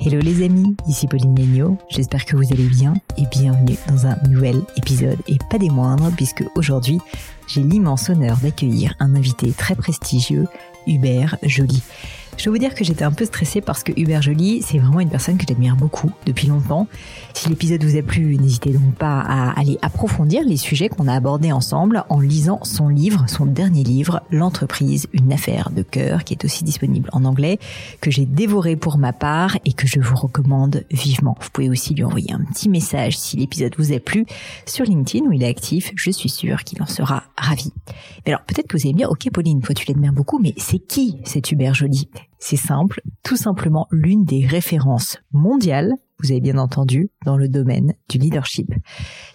Hello les amis, ici Pauline Legnaud, j'espère que vous allez bien et bienvenue dans un nouvel épisode et pas des moindres puisque aujourd'hui j'ai l'immense honneur d'accueillir un invité très prestigieux, Hubert Joly. Je vais vous dire que j'étais un peu stressée parce que Hubert Joly, c'est vraiment une personne que j'admire beaucoup depuis longtemps. Si l'épisode vous a plu, n'hésitez donc pas à aller approfondir les sujets qu'on a abordés ensemble en lisant son livre, son dernier livre, L'Entreprise, une affaire de cœur, qui est aussi disponible en anglais, que j'ai dévoré pour ma part et que je vous recommande vivement. Vous pouvez aussi lui envoyer un petit message si l'épisode vous a plu sur LinkedIn où il est actif. Je suis sûre qu'il en sera ravi. Mais alors, peut-être que vous allez me dire, ok Pauline, toi tu l'admires beaucoup, mais c'est qui cet Hubert Joly ? C'est simple, tout simplement l'une des références mondiales, vous avez bien entendu, dans le domaine du leadership.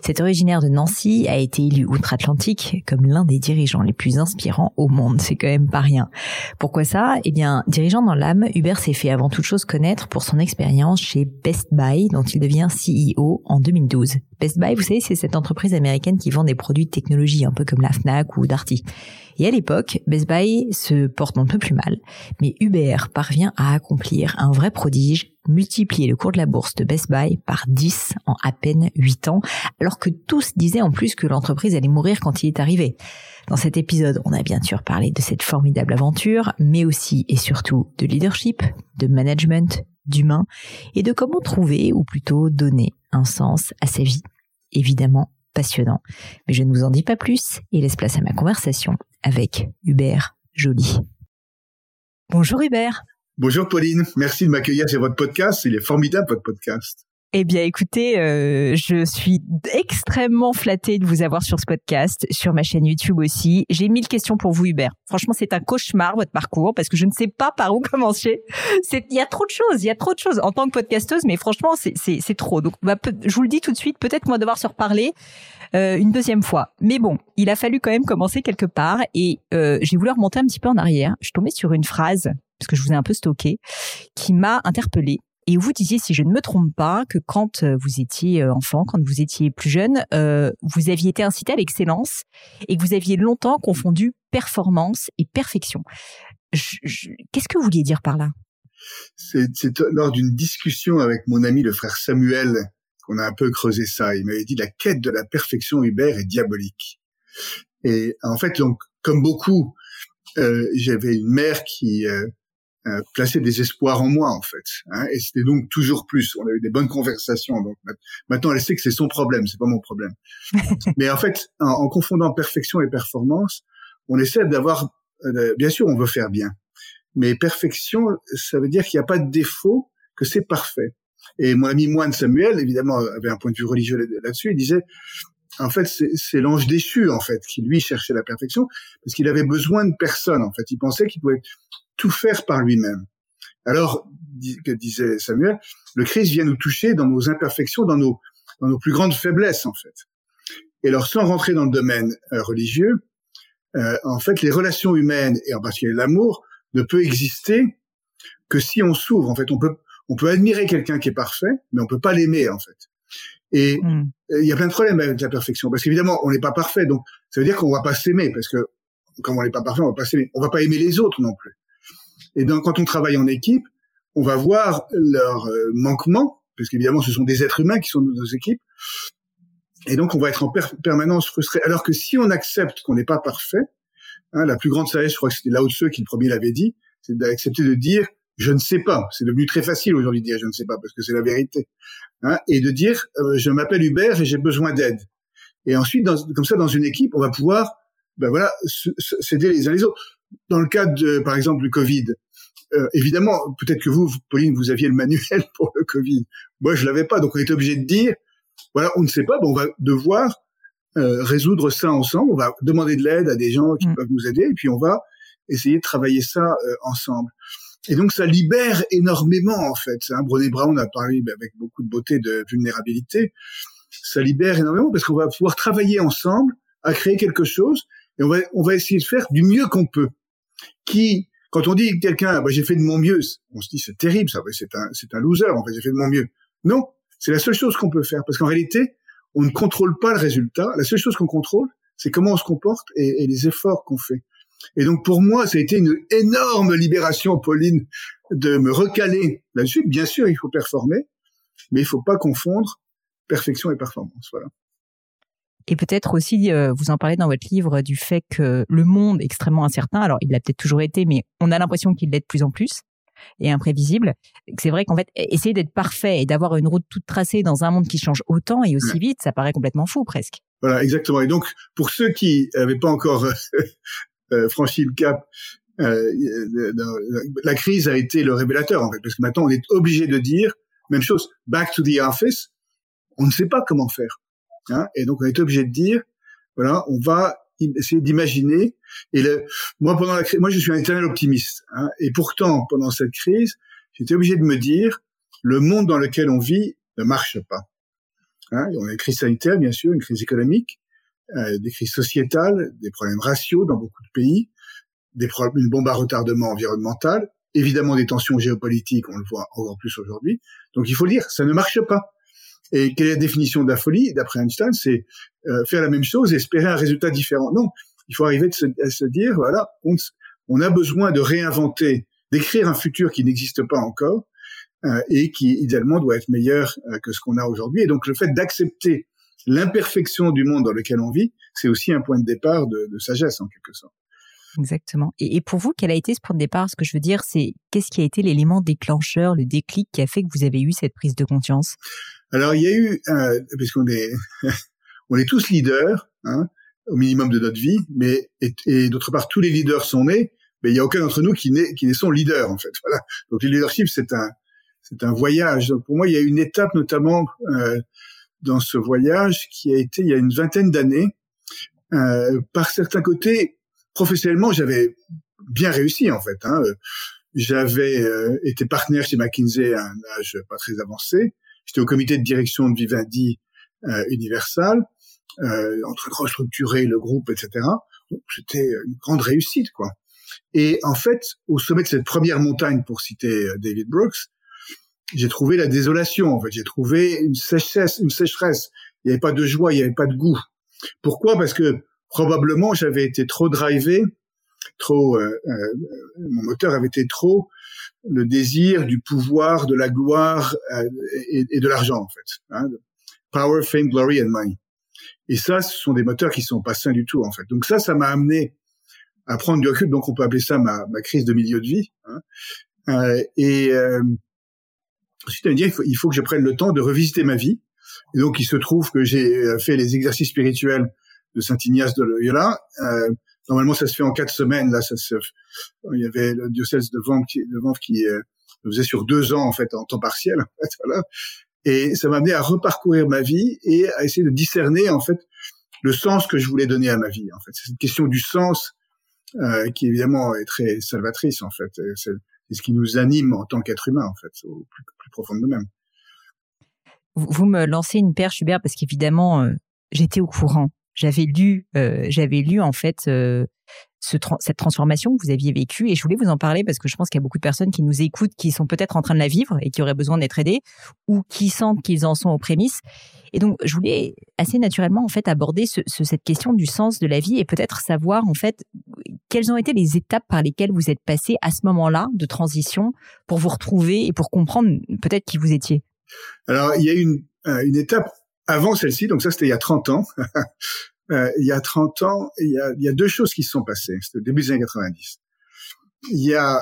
Cet originaire de Nancy a été élu outre-Atlantique comme l'un des dirigeants les plus inspirants au monde. C'est quand même pas rien. Pourquoi ça ? Eh bien, dirigeant dans l'âme, Hubert s'est fait avant toute chose connaître pour son expérience chez Best Buy, dont il devient CEO en 2012. Best Buy, vous savez, c'est cette entreprise américaine qui vend des produits de technologie, un peu comme la Fnac ou Darty. Et à l'époque, Best Buy se porte un peu plus mal, mais Hubert parvient à accomplir un vrai prodige, multiplier le cours de la bourse de Best Buy par 10 en à peine 8 ans, alors que tous disaient en plus que l'entreprise allait mourir quand il est arrivé. Dans cet épisode, on a bien sûr parlé de cette formidable aventure, mais aussi et surtout de leadership, de management, d'humain, et de comment trouver, ou plutôt donner, un sens à sa vie. Évidemment passionnant. Mais je ne vous en dis pas plus et laisse place à ma conversation avec Hubert Joly. Bonjour Hubert. Bonjour Pauline, merci de m'accueillir sur votre podcast, il est formidable votre podcast. Eh bien écoutez, je suis extrêmement flattée de vous avoir sur ce podcast, sur ma chaîne YouTube aussi. J'ai 1000 questions pour vous Hubert. Franchement, c'est un cauchemar votre parcours parce que je ne sais pas par où commencer. Il y a trop de choses en tant que podcasteuse, mais franchement, c'est trop. Donc je vous le dis tout de suite, peut-être qu'on va devoir se reparler une deuxième fois. Mais bon, il a fallu quand même commencer quelque part et j'ai voulu remonter un petit peu en arrière. Je suis tombée sur une phrase parce que je vous ai un peu stocké, qui m'a interpellée. Et vous disiez, si je ne me trompe pas, que quand vous étiez enfant, quand vous étiez plus jeune, vous aviez été incité à l'excellence et que vous aviez longtemps confondu performance et perfection. Qu'est-ce que vous vouliez dire par là ? C'est lors d'une discussion avec mon ami le frère Samuel qu'on a un peu creusé ça. Il m'avait dit « La quête de la perfection, Hubert, est diabolique ». Et en fait, donc, comme beaucoup, j'avais une mère qui... placer des espoirs en moi en fait, hein, et c'était donc toujours plus. On a eu des bonnes conversations, donc maintenant elle sait que c'est son problème, c'est pas mon problème. Mais en fait, en confondant perfection et performance, on essaie d'avoir, bien sûr, on veut faire bien, mais perfection, ça veut dire qu'il n'y a pas de défaut, que c'est parfait. Et mon ami moine Samuel, évidemment, avait un point de vue religieux là-dessus. Il disait, en fait, c'est l'ange déchu en fait qui lui cherchait la perfection parce qu'il avait besoin de personne en fait. Il pensait qu'il pouvait tout faire par lui-même. Alors, que disait Samuel, le Christ vient nous toucher dans nos imperfections, dans nos plus grandes faiblesses, en fait. Et alors, sans rentrer dans le domaine religieux, en fait, les relations humaines, et en particulier l'amour, ne peut exister que si on s'ouvre. En fait, on peut admirer quelqu'un qui est parfait, mais on peut pas l'aimer, en fait. Et il y a plein de problèmes avec la perfection, parce qu'évidemment, on n'est pas parfait, donc ça veut dire qu'on va pas s'aimer, parce que comme on n'est pas parfait, on va pas s'aimer. On va pas aimer les autres non plus. Et donc, quand on travaille en équipe, on va voir leurs manquements, parce qu'évidemment, ce sont des êtres humains qui sont nos équipes. Et donc, on va être en permanence frustré. Alors que si on accepte qu'on n'est pas parfait, hein, la plus grande sagesse, je crois que c'était Lao Tseu qui le premier l'avait dit, c'est d'accepter de dire « je ne sais pas ». C'est devenu très facile aujourd'hui de dire « je ne sais pas » parce que c'est la vérité. Hein, et de dire « je m'appelle Hubert et j'ai besoin d'aide ». Et ensuite, comme ça, dans une équipe, on va pouvoir s'aider les uns les autres. Dans le cadre de, par exemple, du Covid, évidemment, peut-être que vous, Pauline, vous aviez le manuel pour le Covid. Moi, je l'avais pas, donc on était obligé de dire, voilà, on ne sait pas, ben on va devoir résoudre ça ensemble. On va demander de l'aide à des gens qui peuvent nous aider, et puis on va essayer de travailler ça ensemble. Et donc, ça libère énormément, en fait. Hein, Brené Brown a parlé avec beaucoup de beauté de vulnérabilité. Ça libère énormément parce qu'on va pouvoir travailler ensemble à créer quelque chose, et on va essayer de faire du mieux qu'on peut. Qui, quand on dit à quelqu'un, bah, j'ai fait de mon mieux, on se dit, c'est terrible, ça, c'est un loser, en fait, j'ai fait de mon mieux. Non, c'est la seule chose qu'on peut faire, parce qu'en réalité, on ne contrôle pas le résultat, la seule chose qu'on contrôle, c'est comment on se comporte et les efforts qu'on fait. Et donc, pour moi, ça a été une énorme libération, Pauline, de me recaler là-dessus. Bien sûr, il faut performer, mais il ne faut pas confondre perfection et performance. Voilà. Et peut-être aussi, vous en parlez dans votre livre, du fait que le monde est extrêmement incertain. Alors, il l'a peut-être toujours été, mais on a l'impression qu'il l'est de plus en plus et imprévisible. C'est vrai qu'en fait, essayer d'être parfait et d'avoir une route toute tracée dans un monde qui change autant et aussi vite, ça paraît complètement fou presque. Voilà, exactement. Et donc, pour ceux qui n'avaient pas encore franchi le cap, la crise a été le révélateur, en fait, parce que maintenant, on est obligé de dire, même chose, back to the office, on ne sait pas comment faire. Hein, et donc on est obligé de dire, voilà, on va essayer d'imaginer. Et moi pendant la crise, moi je suis un éternel optimiste. Hein, et pourtant pendant cette crise, j'étais obligé de me dire, le monde dans lequel on vit ne marche pas. Hein, on a une crise sanitaire bien sûr, une crise économique, des crises sociétales, des problèmes raciaux dans beaucoup de pays, une bombe à retardement environnemental, évidemment des tensions géopolitiques, on le voit encore plus aujourd'hui. Donc il faut le dire, ça ne marche pas. Et quelle est la définition de la folie, d'après Einstein? C'est faire la même chose et espérer un résultat différent. Non, il faut arriver à se dire, voilà, on a besoin de réinventer, d'écrire un futur qui n'existe pas encore et qui, idéalement, doit être meilleur que ce qu'on a aujourd'hui. Et donc, le fait d'accepter l'imperfection du monde dans lequel on vit, c'est aussi un point de départ de sagesse, en quelque sorte. Exactement. Et pour vous, quel a été ce point de départ? Ce que je veux dire, c'est qu'est-ce qui a été l'élément déclencheur, le déclic qui a fait que vous avez eu cette prise de conscience? Alors, il y a eu, puisqu'on est, on est tous leaders, hein, au minimum de notre vie, mais, et d'autre part, tous les leaders sont nés, mais il n'y a aucun d'entre nous qui n'est son leader, en fait. Voilà. Donc, le leadership, c'est un voyage. Donc, pour moi, il y a une étape, notamment, dans ce voyage qui a été il y a une 20aine d'années, par certains côtés, professionnellement, j'avais bien réussi, en fait, hein. J'avais été partenaire chez McKinsey à un âge pas très avancé. J'étais au comité de direction de Vivendi Universal, entre restructurer le groupe, etc. Donc, c'était une grande réussite, quoi. Et en fait, au sommet de cette première montagne, pour citer David Brooks, j'ai trouvé la désolation, en fait. J'ai trouvé une sécheresse. Il n'y avait pas de joie, il n'y avait pas de goût. Pourquoi? Parce que probablement, j'avais été trop drivé, mon moteur avait été trop le désir du pouvoir, de la gloire et de l'argent, en fait. Hein, power, fame, glory and money. Et ça, ce sont des moteurs qui sont pas sains du tout, en fait. Donc ça m'a amené à prendre du recul. Donc on peut appeler ça ma crise de milieu de vie. Hein. Ensuite, à me dire, il faut que je prenne le temps de revisiter ma vie. Et donc, il se trouve que j'ai fait les exercices spirituels de Saint Ignace de Loyola. Normalement, ça se fait en 4 semaines. Là, il y avait le diocèse de Vence qui le faisait sur 2 ans, en fait, en temps partiel. En fait, voilà. Et ça m'a amené à reparcourir ma vie et à essayer de discerner, en fait, le sens que je voulais donner à ma vie. En fait, c'est cette question du sens qui, évidemment, est très salvatrice, en fait. C'est ce qui nous anime en tant qu'être humain, en fait, au plus profond de nous-mêmes. Vous me lancez une perche, Hubert, parce qu'évidemment, j'étais au courant. J'avais lu en fait cette transformation que vous aviez vécue et je voulais vous en parler parce que je pense qu'il y a beaucoup de personnes qui nous écoutent, qui sont peut-être en train de la vivre et qui auraient besoin d'être aidées ou qui sentent qu'ils en sont aux prémices. Et donc, je voulais assez naturellement en fait aborder cette question du sens de la vie et peut-être savoir en fait quelles ont été les étapes par lesquelles vous êtes passé à ce moment-là de transition pour vous retrouver et pour comprendre peut-être qui vous étiez. Alors, il y a une étape avant celle-ci, donc ça c'était il y a 30 ans, il y a 2 choses qui se sont passées, c'était le début des années 90. Il y a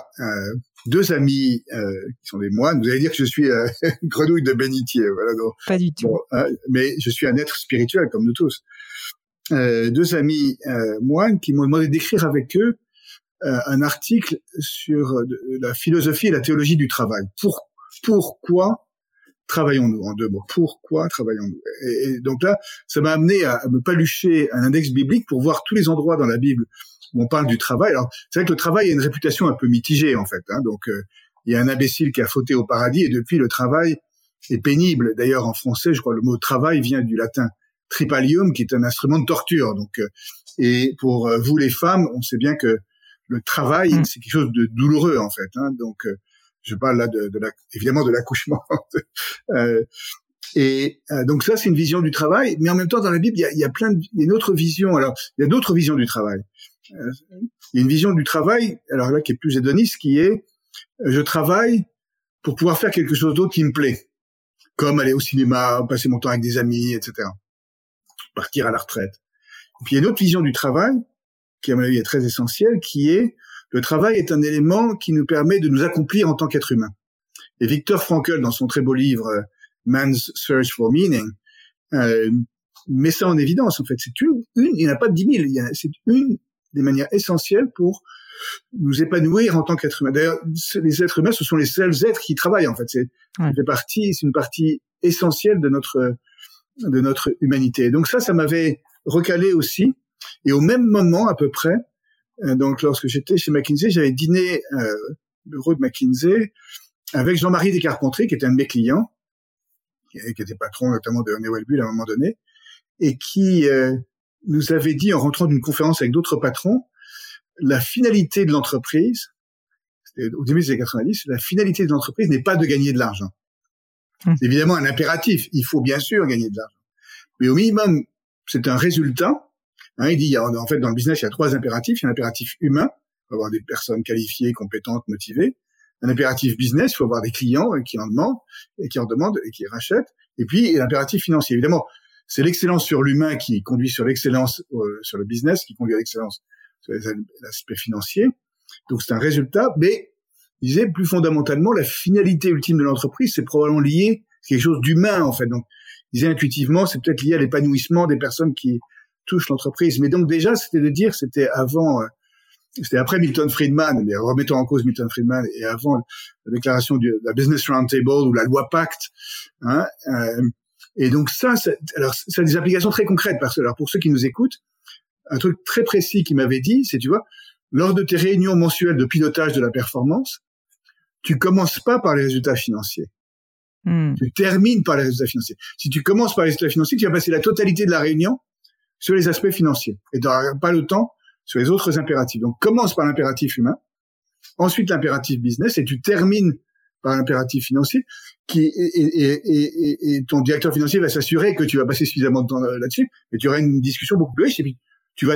2 amis qui sont des moines, vous allez dire que je suis une grenouille de bénitier, voilà. Donc, pas du tout. Bon, mais je suis un être spirituel comme nous tous. 2 amis moines qui m'ont demandé d'écrire avec eux un article sur la philosophie et la théologie du travail. Pourquoi travaillons-nous, en 2 mots. Pourquoi travaillons-nous? Et donc là, ça m'a amené à me palucher un index biblique pour voir tous les endroits dans la Bible où on parle du travail. Alors, c'est vrai que le travail a une réputation un peu mitigée, en fait. Hein. Donc, il y a un imbécile qui a fauté au paradis et depuis, le travail est pénible. D'ailleurs, en français, je crois, le mot travail vient du latin tripalium, qui est un instrument de torture. Donc, et pour vous, les femmes, on sait bien que le travail, c'est quelque chose de douloureux, en fait. Hein. Donc, je parle là évidemment de l'accouchement. Donc ça, c'est une vision du travail. Mais en même temps, dans la Bible, il y a une autre vision. Alors, il y a d'autres visions du travail. Il y a une vision du travail, alors là, qui est plus hédoniste, qui est je travaille pour pouvoir faire quelque chose d'autre qui me plaît, comme aller au cinéma, passer mon temps avec des amis, etc., partir à la retraite. Et puis il y a une autre vision du travail, qui à mon avis est très essentielle, qui est le travail est un élément qui nous permet de nous accomplir en tant qu'être humain. Et Viktor Frankl, dans son très beau livre « Man's Search for Meaning », met ça en évidence, en fait. C'est une il n'y en a pas de 10 000, c'est une des manières essentielles pour nous épanouir en tant qu'être humain. D'ailleurs, les êtres humains, ce sont les seuls êtres qui travaillent, en fait. C'est une partie essentielle de notre humanité. Donc ça m'avait recalé aussi. Et au même moment, à peu près, donc lorsque j'étais chez McKinsey, j'avais dîné au bureau de McKinsey avec Jean-Marie Descarpentry, qui était un de mes clients, qui était patron notamment de Honeywell à un moment donné, et qui nous avait dit, en rentrant d'une conférence avec d'autres patrons, la finalité de l'entreprise, c'était au début des années 90, la finalité de l'entreprise n'est pas de gagner de l'argent. C'est évidemment un impératif, il faut bien sûr gagner de l'argent. Mais au minimum, c'est un résultat. Il dit, en fait, dans le business, il y a 3 impératifs. Il y a un impératif humain, il faut avoir des personnes qualifiées, compétentes, motivées. Un impératif business, il faut avoir des clients qui en demandent, et qui en demandent, et qui rachètent. Et puis, l'impératif financier. Évidemment, c'est l'excellence sur l'humain qui conduit sur l'excellence sur le business, qui conduit à l'excellence sur l'aspect financier. Donc, c'est un résultat. Mais, il disait, plus fondamentalement, la finalité ultime de l'entreprise, c'est probablement lié à quelque chose d'humain, en fait. Donc, il disait intuitivement, c'est peut-être lié à l'épanouissement des personnes qui touche l'entreprise. Mais donc déjà, c'était après Milton Friedman, mais remettons en cause Milton Friedman, et avant la déclaration de la Business Roundtable ou la loi Pacte. Et donc ça a des applications très concrètes. Parce que, alors pour ceux qui nous écoutent, un truc très précis qu'il m'avait dit, c'est, tu vois, lors de tes réunions mensuelles de pilotage de la performance, tu commences pas par les résultats financiers. Tu termines par les résultats financiers. Si tu commences par les résultats financiers, tu vas passer la totalité de la réunion sur les aspects financiers, et tu n'auras pas le temps sur les autres impératifs. Donc, commence par l'impératif humain, ensuite l'impératif business, et tu termines par l'impératif financier, et ton directeur financier va s'assurer que tu vas passer suffisamment de temps là-dessus, et tu auras une discussion beaucoup plus riche, et puis tu vas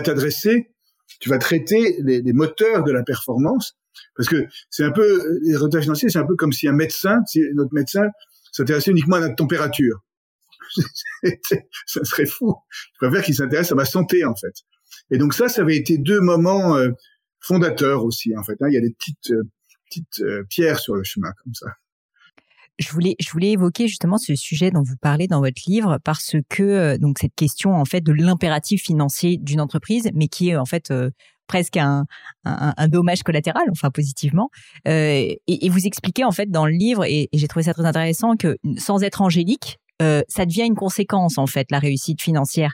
traiter les moteurs de la performance, parce que c'est un peu, les résultats financiers, c'est un peu comme si notre médecin s'intéressait uniquement à notre température. Ça serait fou. Je préfère qu'il s'intéresse à ma santé, en fait. Et donc ça avait été 2 moments fondateurs aussi, en fait. Il y a des petites pierres sur le chemin, comme ça. Je voulais évoquer justement ce sujet dont vous parlez dans votre livre, parce que donc cette question, en fait, de l'impératif financier d'une entreprise, mais qui est en fait presque un dommage collatéral, enfin positivement. Et vous expliquez en fait dans le livre, et j'ai trouvé ça très intéressant, que sans être angélique, ça devient une conséquence, en fait, la réussite financière.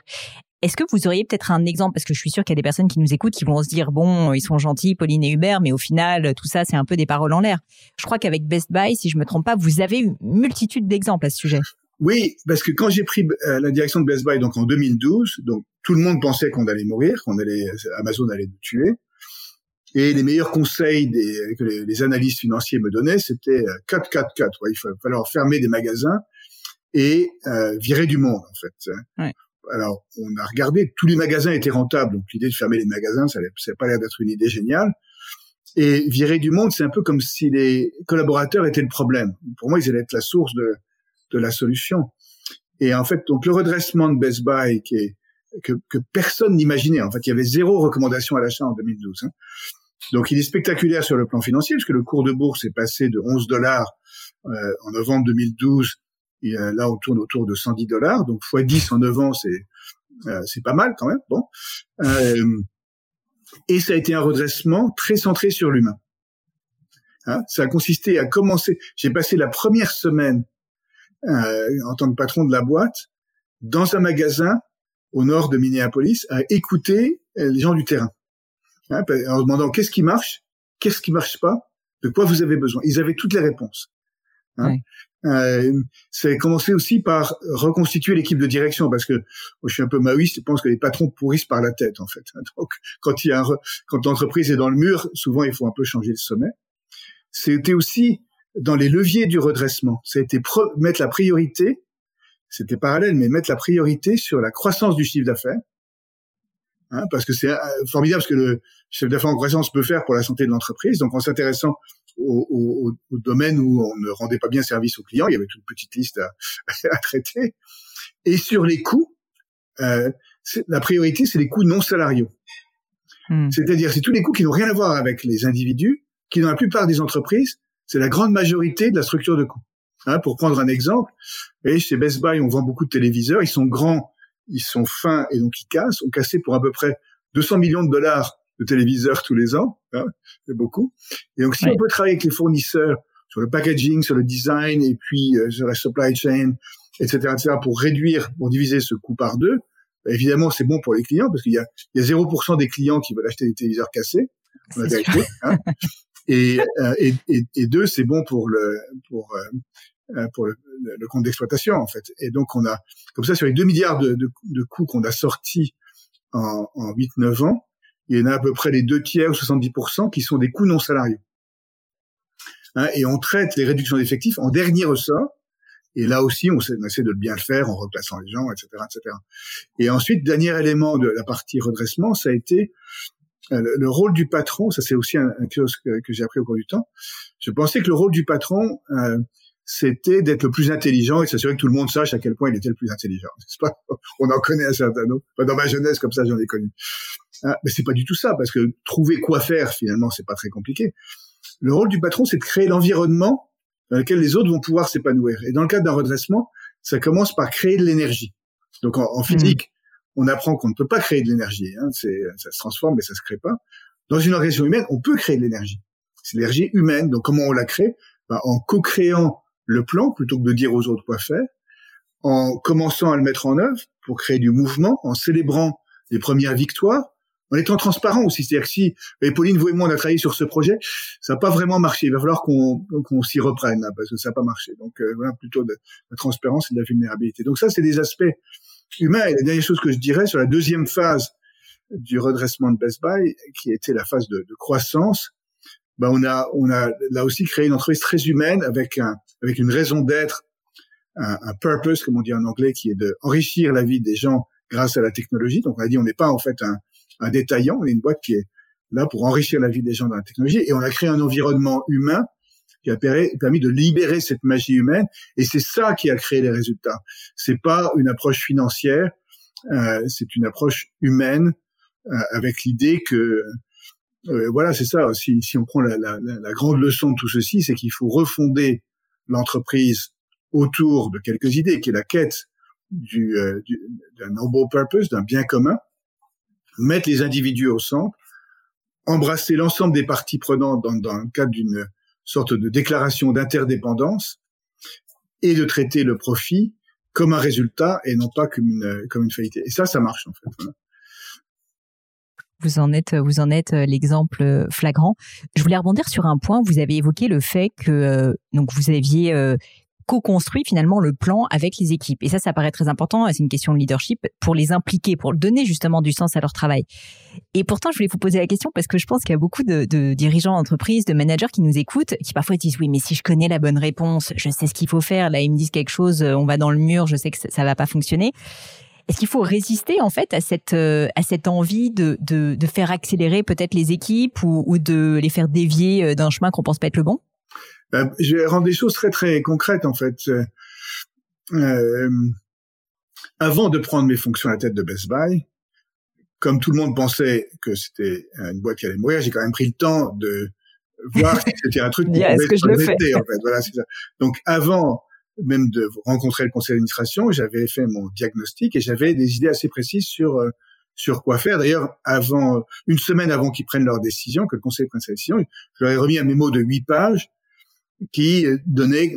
Est-ce que vous auriez peut-être un exemple, parce que je suis sûre qu'il y a des personnes qui nous écoutent qui vont se dire, bon, ils sont gentils, Pauline et Hubert, mais au final, tout ça, c'est un peu des paroles en l'air. Je crois qu'avec Best Buy, si je me trompe pas, vous avez une multitude d'exemples à ce sujet. Oui, parce que quand j'ai pris la direction de Best Buy, donc en 2012, donc tout le monde pensait qu'on allait mourir, Amazon allait nous tuer. Et les meilleurs conseils que les analystes financiers me donnaient, c'était cut. Ouais, il va falloir fermer des magasins et virer du monde, en fait. Ouais. Alors, on a regardé, tous les magasins étaient rentables, donc l'idée de fermer les magasins, ça n'a pas l'air d'être une idée géniale. Et virer du monde, c'est un peu comme si les collaborateurs étaient le problème. Pour moi, ils allaient être la source de la solution. Et en fait, donc le redressement de Best Buy, que personne n'imaginait, en fait, il y avait 0 recommandation à l'achat en 2012. Donc, il est spectaculaire sur le plan financier, puisque le cours de bourse est passé de $11 en novembre 2012. Et là, on tourne autour de $110. Donc, fois 10 en 9 ans, c'est pas mal quand même. Bon. Et ça a été un redressement très centré sur l'humain. Ça a consisté à commencer. J'ai passé la première semaine en tant que patron de la boîte dans un magasin au nord de Minneapolis à écouter les gens du terrain, en demandant qu'est-ce qui marche, qu'est-ce qui marche pas, de quoi vous avez besoin. Ils avaient toutes les réponses. Oui. Ça a commencé aussi par reconstituer l'équipe de direction, parce que moi, je suis un peu maoïste, je pense que les patrons pourrissent par la tête, en fait. Donc, quand l'entreprise est dans le mur, souvent il faut un peu changer le sommet. C'était aussi dans les leviers du redressement. Ça a été mettre la priorité, c'était parallèle, mais mettre la priorité sur la croissance du chiffre d'affaires, hein, parce que c'est formidable ce que le chef d'affaires en croissance peut faire pour la santé de l'entreprise. Donc, en s'intéressant au domaine où on ne rendait pas bien service aux clients, il y avait toute une petite liste à traiter. Et sur les coûts, la priorité, c'est les coûts non salariaux. C'est-à-dire, c'est tous les coûts qui n'ont rien à voir avec les individus, qui dans la plupart des entreprises, c'est la grande majorité de la structure de coûts. Hein, pour prendre un exemple, vous voyez, chez Best Buy, on vend beaucoup de téléviseurs, ils sont grands, ils sont fins et donc ils cassent. On cassait pour à peu près 200 millions de dollars de téléviseurs tous les ans, hein, c'est beaucoup. Et donc, si on peut travailler avec les fournisseurs sur le packaging, sur le design et puis sur la supply chain, etc., pour réduire, pour diviser ce coût par deux, bah, évidemment, c'est bon pour les clients parce qu'il y a 0% des clients qui veulent acheter des téléviseurs cassés. On a vérifié, hein. Et deux, c'est bon pour le compte d'exploitation, en fait. Et donc, on a, comme ça, sur les 2 milliards de coûts qu'on a sortis en 8-9 ans, il y en a à peu près les 2/3 ou 70% qui sont des coûts non salariaux. Hein, et on traite les réductions d'effectifs en dernier ressort. Et là aussi, on essaie de bien le faire en replaçant les gens, etc. Et ensuite, dernier élément de la partie redressement, ça a été le rôle du patron. Ça, c'est aussi un chose que j'ai appris au cours du temps. Je pensais que le rôle du patron, c'était d'être le plus intelligent et de s'assurer que tout le monde sache à quel point il était le plus intelligent. C'est pas, on en connaît un certain nombre. Enfin, dans ma jeunesse, comme ça, j'en ai connu. Ah, mais c'est pas du tout ça, parce que trouver quoi faire, finalement, c'est pas très compliqué. Le rôle du patron, c'est de créer l'environnement dans lequel les autres vont pouvoir s'épanouir. Et dans le cadre d'un redressement, ça commence par créer de l'énergie. Donc, en physique, on apprend qu'on ne peut pas créer de l'énergie. Hein. Ça se transforme, mais ça se crée pas. Dans une organisation humaine, on peut créer de l'énergie. C'est l'énergie humaine. Donc, comment on la crée? Ben, en co-créant le plan, plutôt que de dire aux autres quoi faire, en commençant à le mettre en œuvre pour créer du mouvement, en célébrant les premières victoires, en étant transparent aussi. C'est-à-dire que si, et Pauline, vous et moi, on a travaillé sur ce projet, ça n'a pas vraiment marché. Il va falloir qu'on s'y reprenne, hein, parce que ça n'a pas marché. Donc, voilà, plutôt de la transparence et de la vulnérabilité. Donc ça, c'est des aspects humains. Et la dernière chose que je dirais sur la deuxième phase du redressement de Best Buy, qui était la phase de croissance, bah, on a là aussi créé une entreprise très humaine avec une raison d'être, un purpose, comme on dit en anglais, qui est d'enrichir la vie des gens grâce à la technologie. Donc, on a dit, on n'est pas, en fait, un détaillant, on est une boîte qui est là pour enrichir la vie des gens dans la technologie, et on a créé un environnement humain qui a permis de libérer cette magie humaine, et c'est ça qui a créé les résultats. C'est pas une approche financière, c'est une approche humaine, avec l'idée que voilà, c'est ça. Si on prend la grande leçon de tout ceci, c'est qu'il faut refonder l'entreprise autour de quelques idées, qui est la quête d'un noble purpose, d'un bien commun. Mettre les individus au centre, embrasser l'ensemble des parties prenantes dans le cadre d'une sorte de déclaration d'interdépendance, et de traiter le profit comme un résultat et non pas comme une faillite. Et ça marche, en fait. Vous en êtes l'exemple flagrant. Je voulais rebondir sur un point. Vous avez évoqué le fait que donc vous aviez co-construit finalement le plan avec les équipes. Et ça paraît très important, c'est une question de leadership, pour les impliquer, pour donner justement du sens à leur travail. Et pourtant, je voulais vous poser la question parce que je pense qu'il y a beaucoup de dirigeants d'entreprise, de managers qui nous écoutent, qui parfois disent « oui, mais si je connais la bonne réponse, je sais ce qu'il faut faire, là ils me disent quelque chose, on va dans le mur, je sais que ça va pas fonctionner ». Est-ce qu'il faut résister en fait à cette envie de faire accélérer peut-être les équipes ou de les faire dévier d'un chemin qu'on pense pas être le bon ? Je vais rendre des choses très très concrètes, en fait. Avant de prendre mes fonctions à la tête de Best Buy, comme tout le monde pensait que c'était une boîte qui allait mourir, j'ai quand même pris le temps de voir si c'était un truc qui yeah, pouvait être honnêté, en fait. Voilà, c'est ça. Donc avant même de rencontrer le conseil d'administration, j'avais fait mon diagnostic et j'avais des idées assez précises sur quoi faire. D'ailleurs, une semaine avant qu'ils prennent leur décision, que le conseil prenne sa décision, je leur ai remis un mémo de 8 pages qui donnait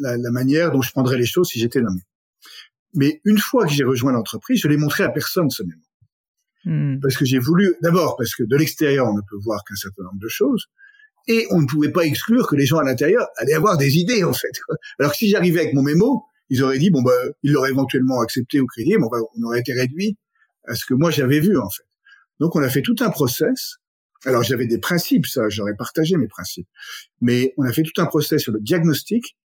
la manière dont je prendrais les choses si j'étais nommé. Mais une fois que j'ai rejoint l'entreprise, je l'ai montré à personne, ce mémo. Parce que j'ai voulu, d'abord, parce que de l'extérieur, on ne peut voir qu'un certain nombre de choses, et on ne pouvait pas exclure que les gens à l'intérieur allaient avoir des idées, en fait. Alors que si j'arrivais avec mon mémo, ils auraient dit, bon, bah, ils l'auraient éventuellement accepté ou créé, mais on aurait été réduit à ce que moi j'avais vu, en fait. Donc, on a fait tout un process. Alors, j'avais des principes, ça, j'aurais partagé mes principes. Mais on a fait tout un process sur le diagnostic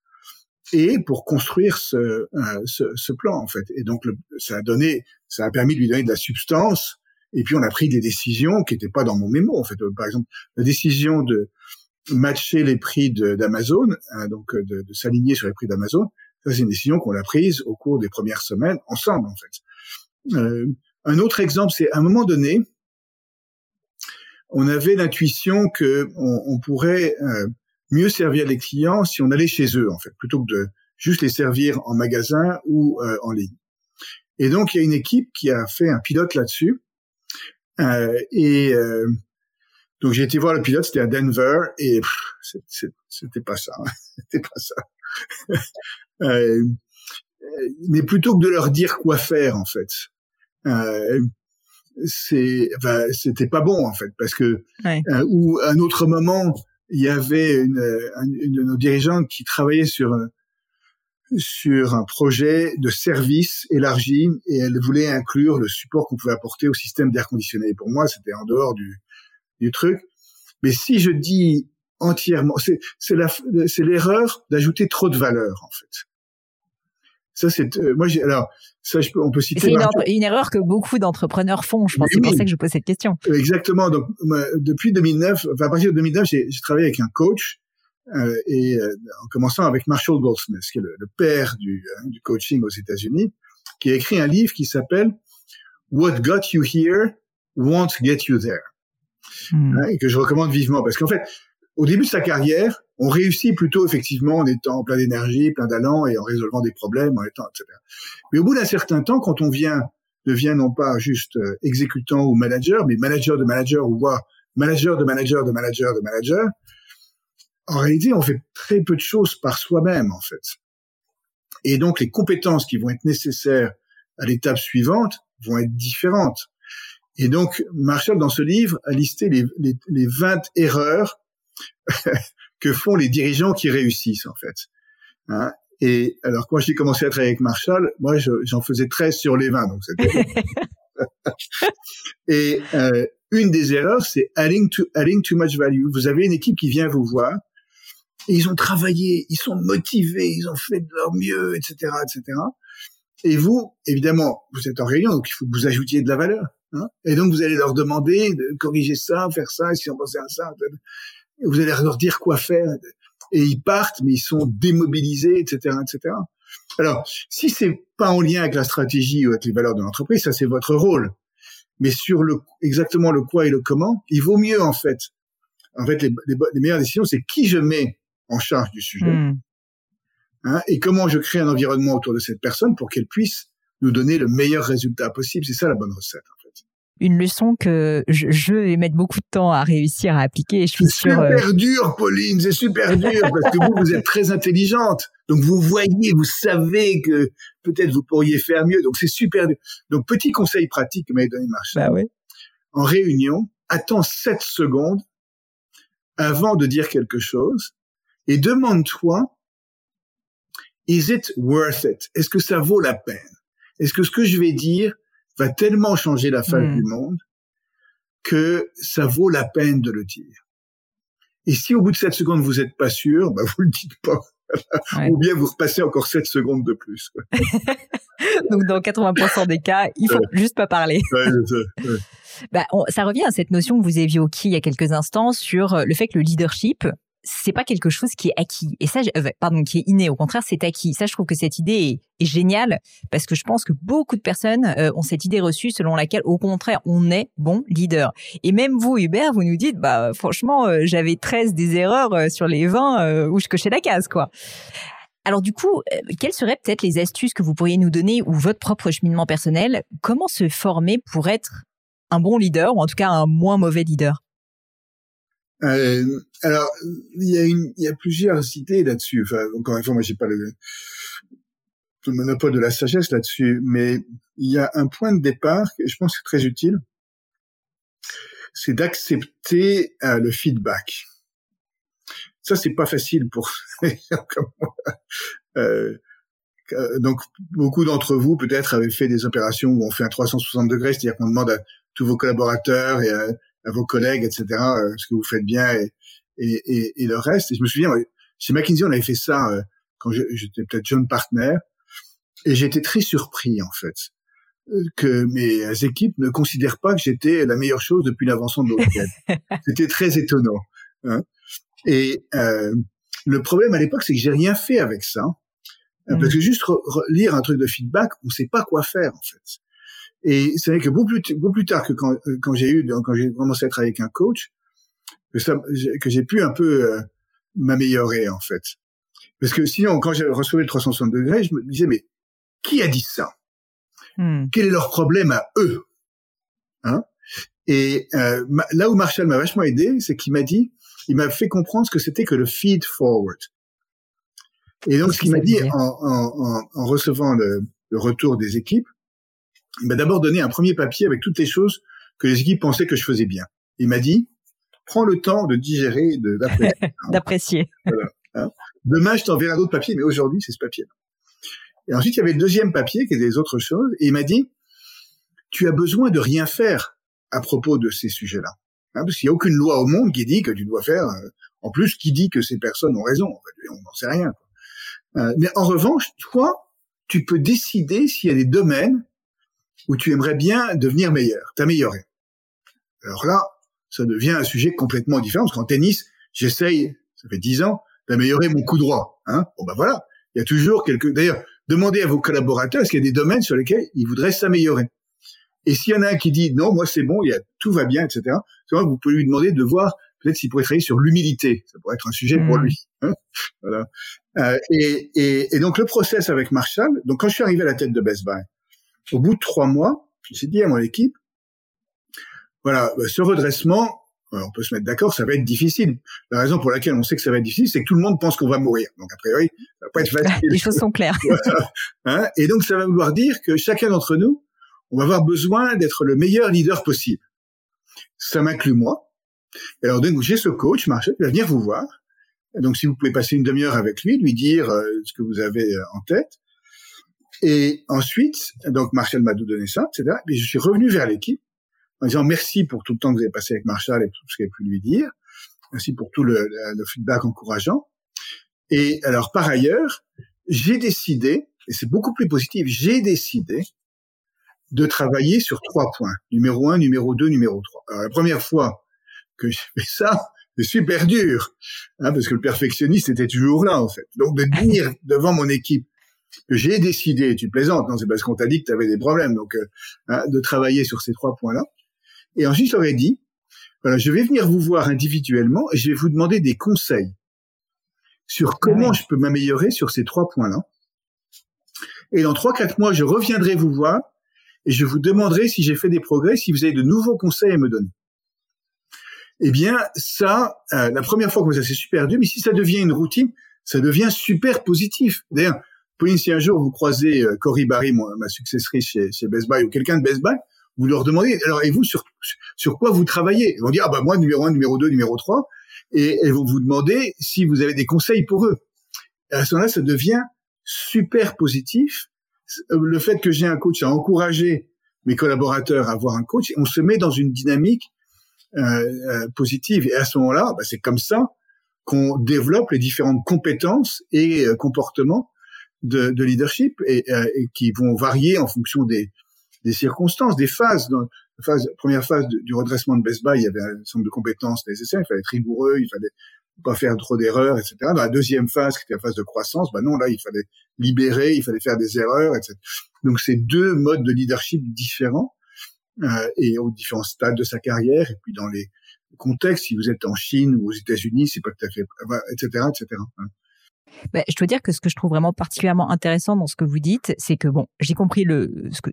et pour construire ce plan, en fait. Et donc, ça a permis de lui donner de la substance Et puis on a pris des décisions qui n'étaient pas dans mon mémo, en fait. Par exemple, la décision de matcher les prix d'Amazon, hein, donc de s'aligner sur les prix d'Amazon, ça c'est une décision qu'on a prise au cours des premières semaines, ensemble en fait. Un autre exemple, c'est à un moment donné, on avait l'intuition que on pourrait mieux servir les clients si on allait chez eux, en fait, plutôt que de juste les servir en magasin ou en ligne. Et donc, il y a une équipe qui a fait un pilote là-dessus. Donc, j'ai été voir le pilote, c'était à Denver, et c'était pas ça. C'était pas ça. Mais plutôt que de leur dire quoi faire, en fait, c'était pas bon, en fait, parce que ouais. Ou à un autre moment, il y avait une de nos dirigeantes qui travaillait sur un projet de service élargi, et elle voulait inclure le support qu'on pouvait apporter au système d'air conditionné. Pour moi, c'était en dehors du truc. Mais si je dis entièrement, c'est l'erreur d'ajouter trop de valeur, en fait. Ça, c'est, on peut citer. C'est une erreur que beaucoup d'entrepreneurs font. Je pense que c'est pour ça que je pose cette question. Exactement. Donc, depuis 2009, à partir de 2009, j'ai travaillé avec un coach, en commençant avec Marshall Goldsmith, qui est le père du coaching aux États-Unis, qui a écrit un livre qui s'appelle What Got You Here Won't Get You There. Et que je recommande vivement. Parce qu'en fait, au début de sa carrière, on réussit plutôt effectivement en étant plein d'énergie, plein d'allant et en résolvant des problèmes, etc. Mais au bout d'un certain temps, quand on devient non pas juste exécutant ou manager, mais manager de manager ou voire manager de manager de manager de manager, en réalité, on fait très peu de choses par soi-même, en fait. Et donc, les compétences qui vont être nécessaires à l'étape suivante vont être différentes. Et donc, Marshall, dans ce livre, a listé les 20 erreurs que font les dirigeants qui réussissent, en fait. Hein? Et alors, quand j'ai commencé à travailler avec Marshall, moi, j'en faisais 13 sur les 20. Donc Et une des erreurs, c'est adding too much value. Vous avez une équipe qui vient vous voir, et ils ont travaillé, ils sont motivés, ils ont fait de leur mieux, etc., etc. Et vous, évidemment, vous êtes en réunion, donc il faut que vous ajoutiez de la valeur. Hein? Et donc, vous allez leur demander de corriger ça, faire ça, si on pensait à ça. Vous allez leur dire quoi faire. Et ils partent, mais ils sont démobilisés, etc., etc. Alors, si c'est pas en lien avec la stratégie ou avec les valeurs de l'entreprise, ça, c'est votre rôle. Mais sur exactement le quoi et le comment, il vaut mieux, en fait. En fait, les meilleures décisions, c'est qui je mets en charge du sujet. Hein, et comment je crée un environnement autour de cette personne pour qu'elle puisse nous donner le meilleur résultat possible. C'est ça la bonne recette, en fait. Une leçon que je vais mettre beaucoup de temps à réussir à appliquer. Je suis super dur, Pauline, c'est super dur parce que vous êtes très intelligente. Donc, vous voyez, vous savez que peut-être vous pourriez faire mieux. Donc, c'est super dur. Donc, petit conseil pratique que m'avait donné Marshall. Bah ouais. En réunion, attends 7 secondes avant de dire quelque chose et demande-toi, is it worth it? Est-ce que ça vaut la peine? Est-ce que ce que je vais dire va tellement changer la face du monde que ça vaut la peine de le dire. Et si au bout de 7 secondes, vous n'êtes pas sûr, bah vous le dites pas. Ouais. Ou bien vous repassez encore 7 secondes de plus. Donc, dans 80% des cas, il faut juste pas parler. Ouais. Bah, ça revient à cette notion que vous évoquiez il y a quelques instants sur le fait que le leadership, c'est pas quelque chose qui est acquis. Et ça, qui est inné. Au contraire, c'est acquis. Ça, je trouve que cette idée est géniale parce que je pense que beaucoup de personnes ont cette idée reçue selon laquelle, au contraire, on est bon leader. Et même vous, Hubert, vous nous dites, franchement, j'avais 13 des erreurs sur les 20 où je cochais la case, quoi. Alors, du coup, quelles seraient peut-être les astuces que vous pourriez nous donner ou votre propre cheminement personnel? Comment se former pour être un bon leader ou en tout cas un moins mauvais leader? Alors, il y a plusieurs idées là-dessus. Enfin, encore une fois, moi, j'ai pas le monopole de la sagesse là-dessus, mais il y a un point de départ que je pense que c'est très utile. C'est d'accepter le feedback. Ça, c'est pas facile pour comme moi. Donc, beaucoup d'entre vous, peut-être, avaient fait des opérations où on fait un 360 degrés, c'est-à-dire qu'on demande à tous vos collaborateurs et à vos collègues, etc., ce que vous faites bien et le reste. Et je me souviens, chez McKinsey, on avait fait ça quand j'étais peut-être jeune partenaire, et j'ai été très surpris, en fait, que mes équipes ne considèrent pas que j'étais la meilleure chose depuis l'invention de l'automobile. C'était très étonnant. Hein. Et le problème à l'époque, c'est que j'ai rien fait avec ça. Hein, parce que juste lire un truc de feedback, on sait pas quoi faire, en fait. Et c'est vrai que beaucoup plus tard que quand j'ai commencé à travailler avec un coach, que j'ai pu un peu m'améliorer, en fait. Parce que sinon, quand j'ai reçu le 360 degrés, je me disais, mais qui a dit ça? Quel est leur problème à eux? Hein? Et là où Marshall m'a vachement aidé, c'est qu'il m'a dit, il m'a fait comprendre ce que c'était que le feed forward. Et donc, ce qu'il m'a dit en recevant le retour des équipes, il m'a d'abord donné un premier papier avec toutes les choses que les équipes pensaient que je faisais bien. Il m'a dit, prends le temps de digérer, d'apprécier. D'apprécier. Voilà, hein. Demain, je t'enverrai d'autres papiers, mais aujourd'hui, c'est ce papier-là. Et ensuite, il y avait le deuxième papier qui était les autres choses. Et il m'a dit, tu as besoin de rien faire à propos de ces sujets-là. Hein, parce qu'il n'y a aucune loi au monde qui dit que tu dois faire. En plus, qui dit que ces personnes ont raison. En fait, on n'en sait rien. Quoi. Mais en revanche, toi, tu peux décider s'il y a des domaines où tu aimerais bien devenir meilleur, t'améliorer. Alors là, ça devient un sujet complètement différent. Parce qu'en tennis, j'essaye, ça fait 10 ans, d'améliorer mon coup droit. Hein. Bon, ben voilà. Il y a toujours quelques... D'ailleurs, demandez à vos collaborateurs est-ce qu'il y a des domaines sur lesquels ils voudraient s'améliorer. Et s'il y en a un qui dit « Non, moi, c'est bon, tout va bien, etc. », vous pouvez lui demander de voir peut-être s'il pourrait travailler sur l'humilité. Ça pourrait être un sujet pour lui. Hein, voilà. Et donc, le process avec Marshall, donc quand je suis arrivé à la tête de Best Buy, au bout de 3 mois, j'ai dit à mon équipe « Voilà, ce redressement, on peut se mettre d'accord, ça va être difficile. La raison pour laquelle on sait que ça va être difficile, c'est que tout le monde pense qu'on va mourir. Donc, a priori, ça va pas être facile. Les choses sont claires. Voilà. Hein? Et donc, ça va vouloir dire que chacun d'entre nous, on va avoir besoin d'être le meilleur leader possible. Ça m'inclut moi. Et alors, donc, j'ai ce coach, Marshall, qui va venir vous voir. Et donc, si vous pouvez passer une demi-heure avec lui, lui dire ce que vous avez en tête. Et ensuite, donc, Marshall m'a donné ça, etc. Et je suis revenu vers l'équipe, en disant merci pour tout le temps que vous avez passé avec Marshall et tout ce que j'ai pu lui dire. Merci pour tout le feedback encourageant. Et alors, par ailleurs, j'ai décidé, et c'est beaucoup plus positif, j'ai décidé de travailler sur 3 points. Numéro 1, numéro 2, numéro 3. Alors, la première fois que j'ai fait ça, c'est super dur, hein, parce que le perfectionniste était toujours là, en fait. Donc, de dire devant mon équipe que j'ai décidé, tu plaisantes, non, c'est parce qu'on t'a dit que tu avais des problèmes, donc hein, de travailler sur ces 3 points-là. Et ensuite, je leur ai dit, voilà, je vais venir vous voir individuellement et je vais vous demander des conseils sur comment je peux m'améliorer sur ces 3 points-là. Et dans 3-4 mois, je reviendrai vous voir et je vous demanderai si j'ai fait des progrès, si vous avez de nouveaux conseils à me donner. Eh bien, ça, la première fois que vous avez, c'est super dur, mais si ça devient une routine, ça devient super positif. D'ailleurs, Pauline, si un jour vous croisez Cory Barry, ma successrice chez Best Buy, ou quelqu'un de Best Buy, vous leur demandez, alors, et vous, sur quoi vous travaillez? Ils vont dire, ah bah moi, numéro 1, numéro 2, numéro 3, et ils vont vous demander si vous avez des conseils pour eux. Et à ce moment-là, ça devient super positif. Le fait que j'ai un coach a encouragé mes collaborateurs à avoir un coach, on se met dans une dynamique positive. Et à ce moment-là, bah, c'est comme ça qu'on développe les différentes compétences et comportements de leadership et qui vont varier en fonction des circonstances, des phases. Dans la première phase du redressement de Best Buy, il y avait un ensemble de compétences nécessaires, il fallait être rigoureux, il fallait pas faire trop d'erreurs, etc. Dans la deuxième phase, qui était la phase de croissance, ben non, là, il fallait libérer, il fallait faire des erreurs, etc. Donc, c'est 2 modes de leadership différents et aux différents stades de sa carrière et puis dans les contextes, si vous êtes en Chine ou aux États-Unis, c'est pas tout à fait... etc., etc. Hein. Ben, je dois dire que ce que je trouve vraiment particulièrement intéressant dans ce que vous dites, c'est que bon, j'ai compris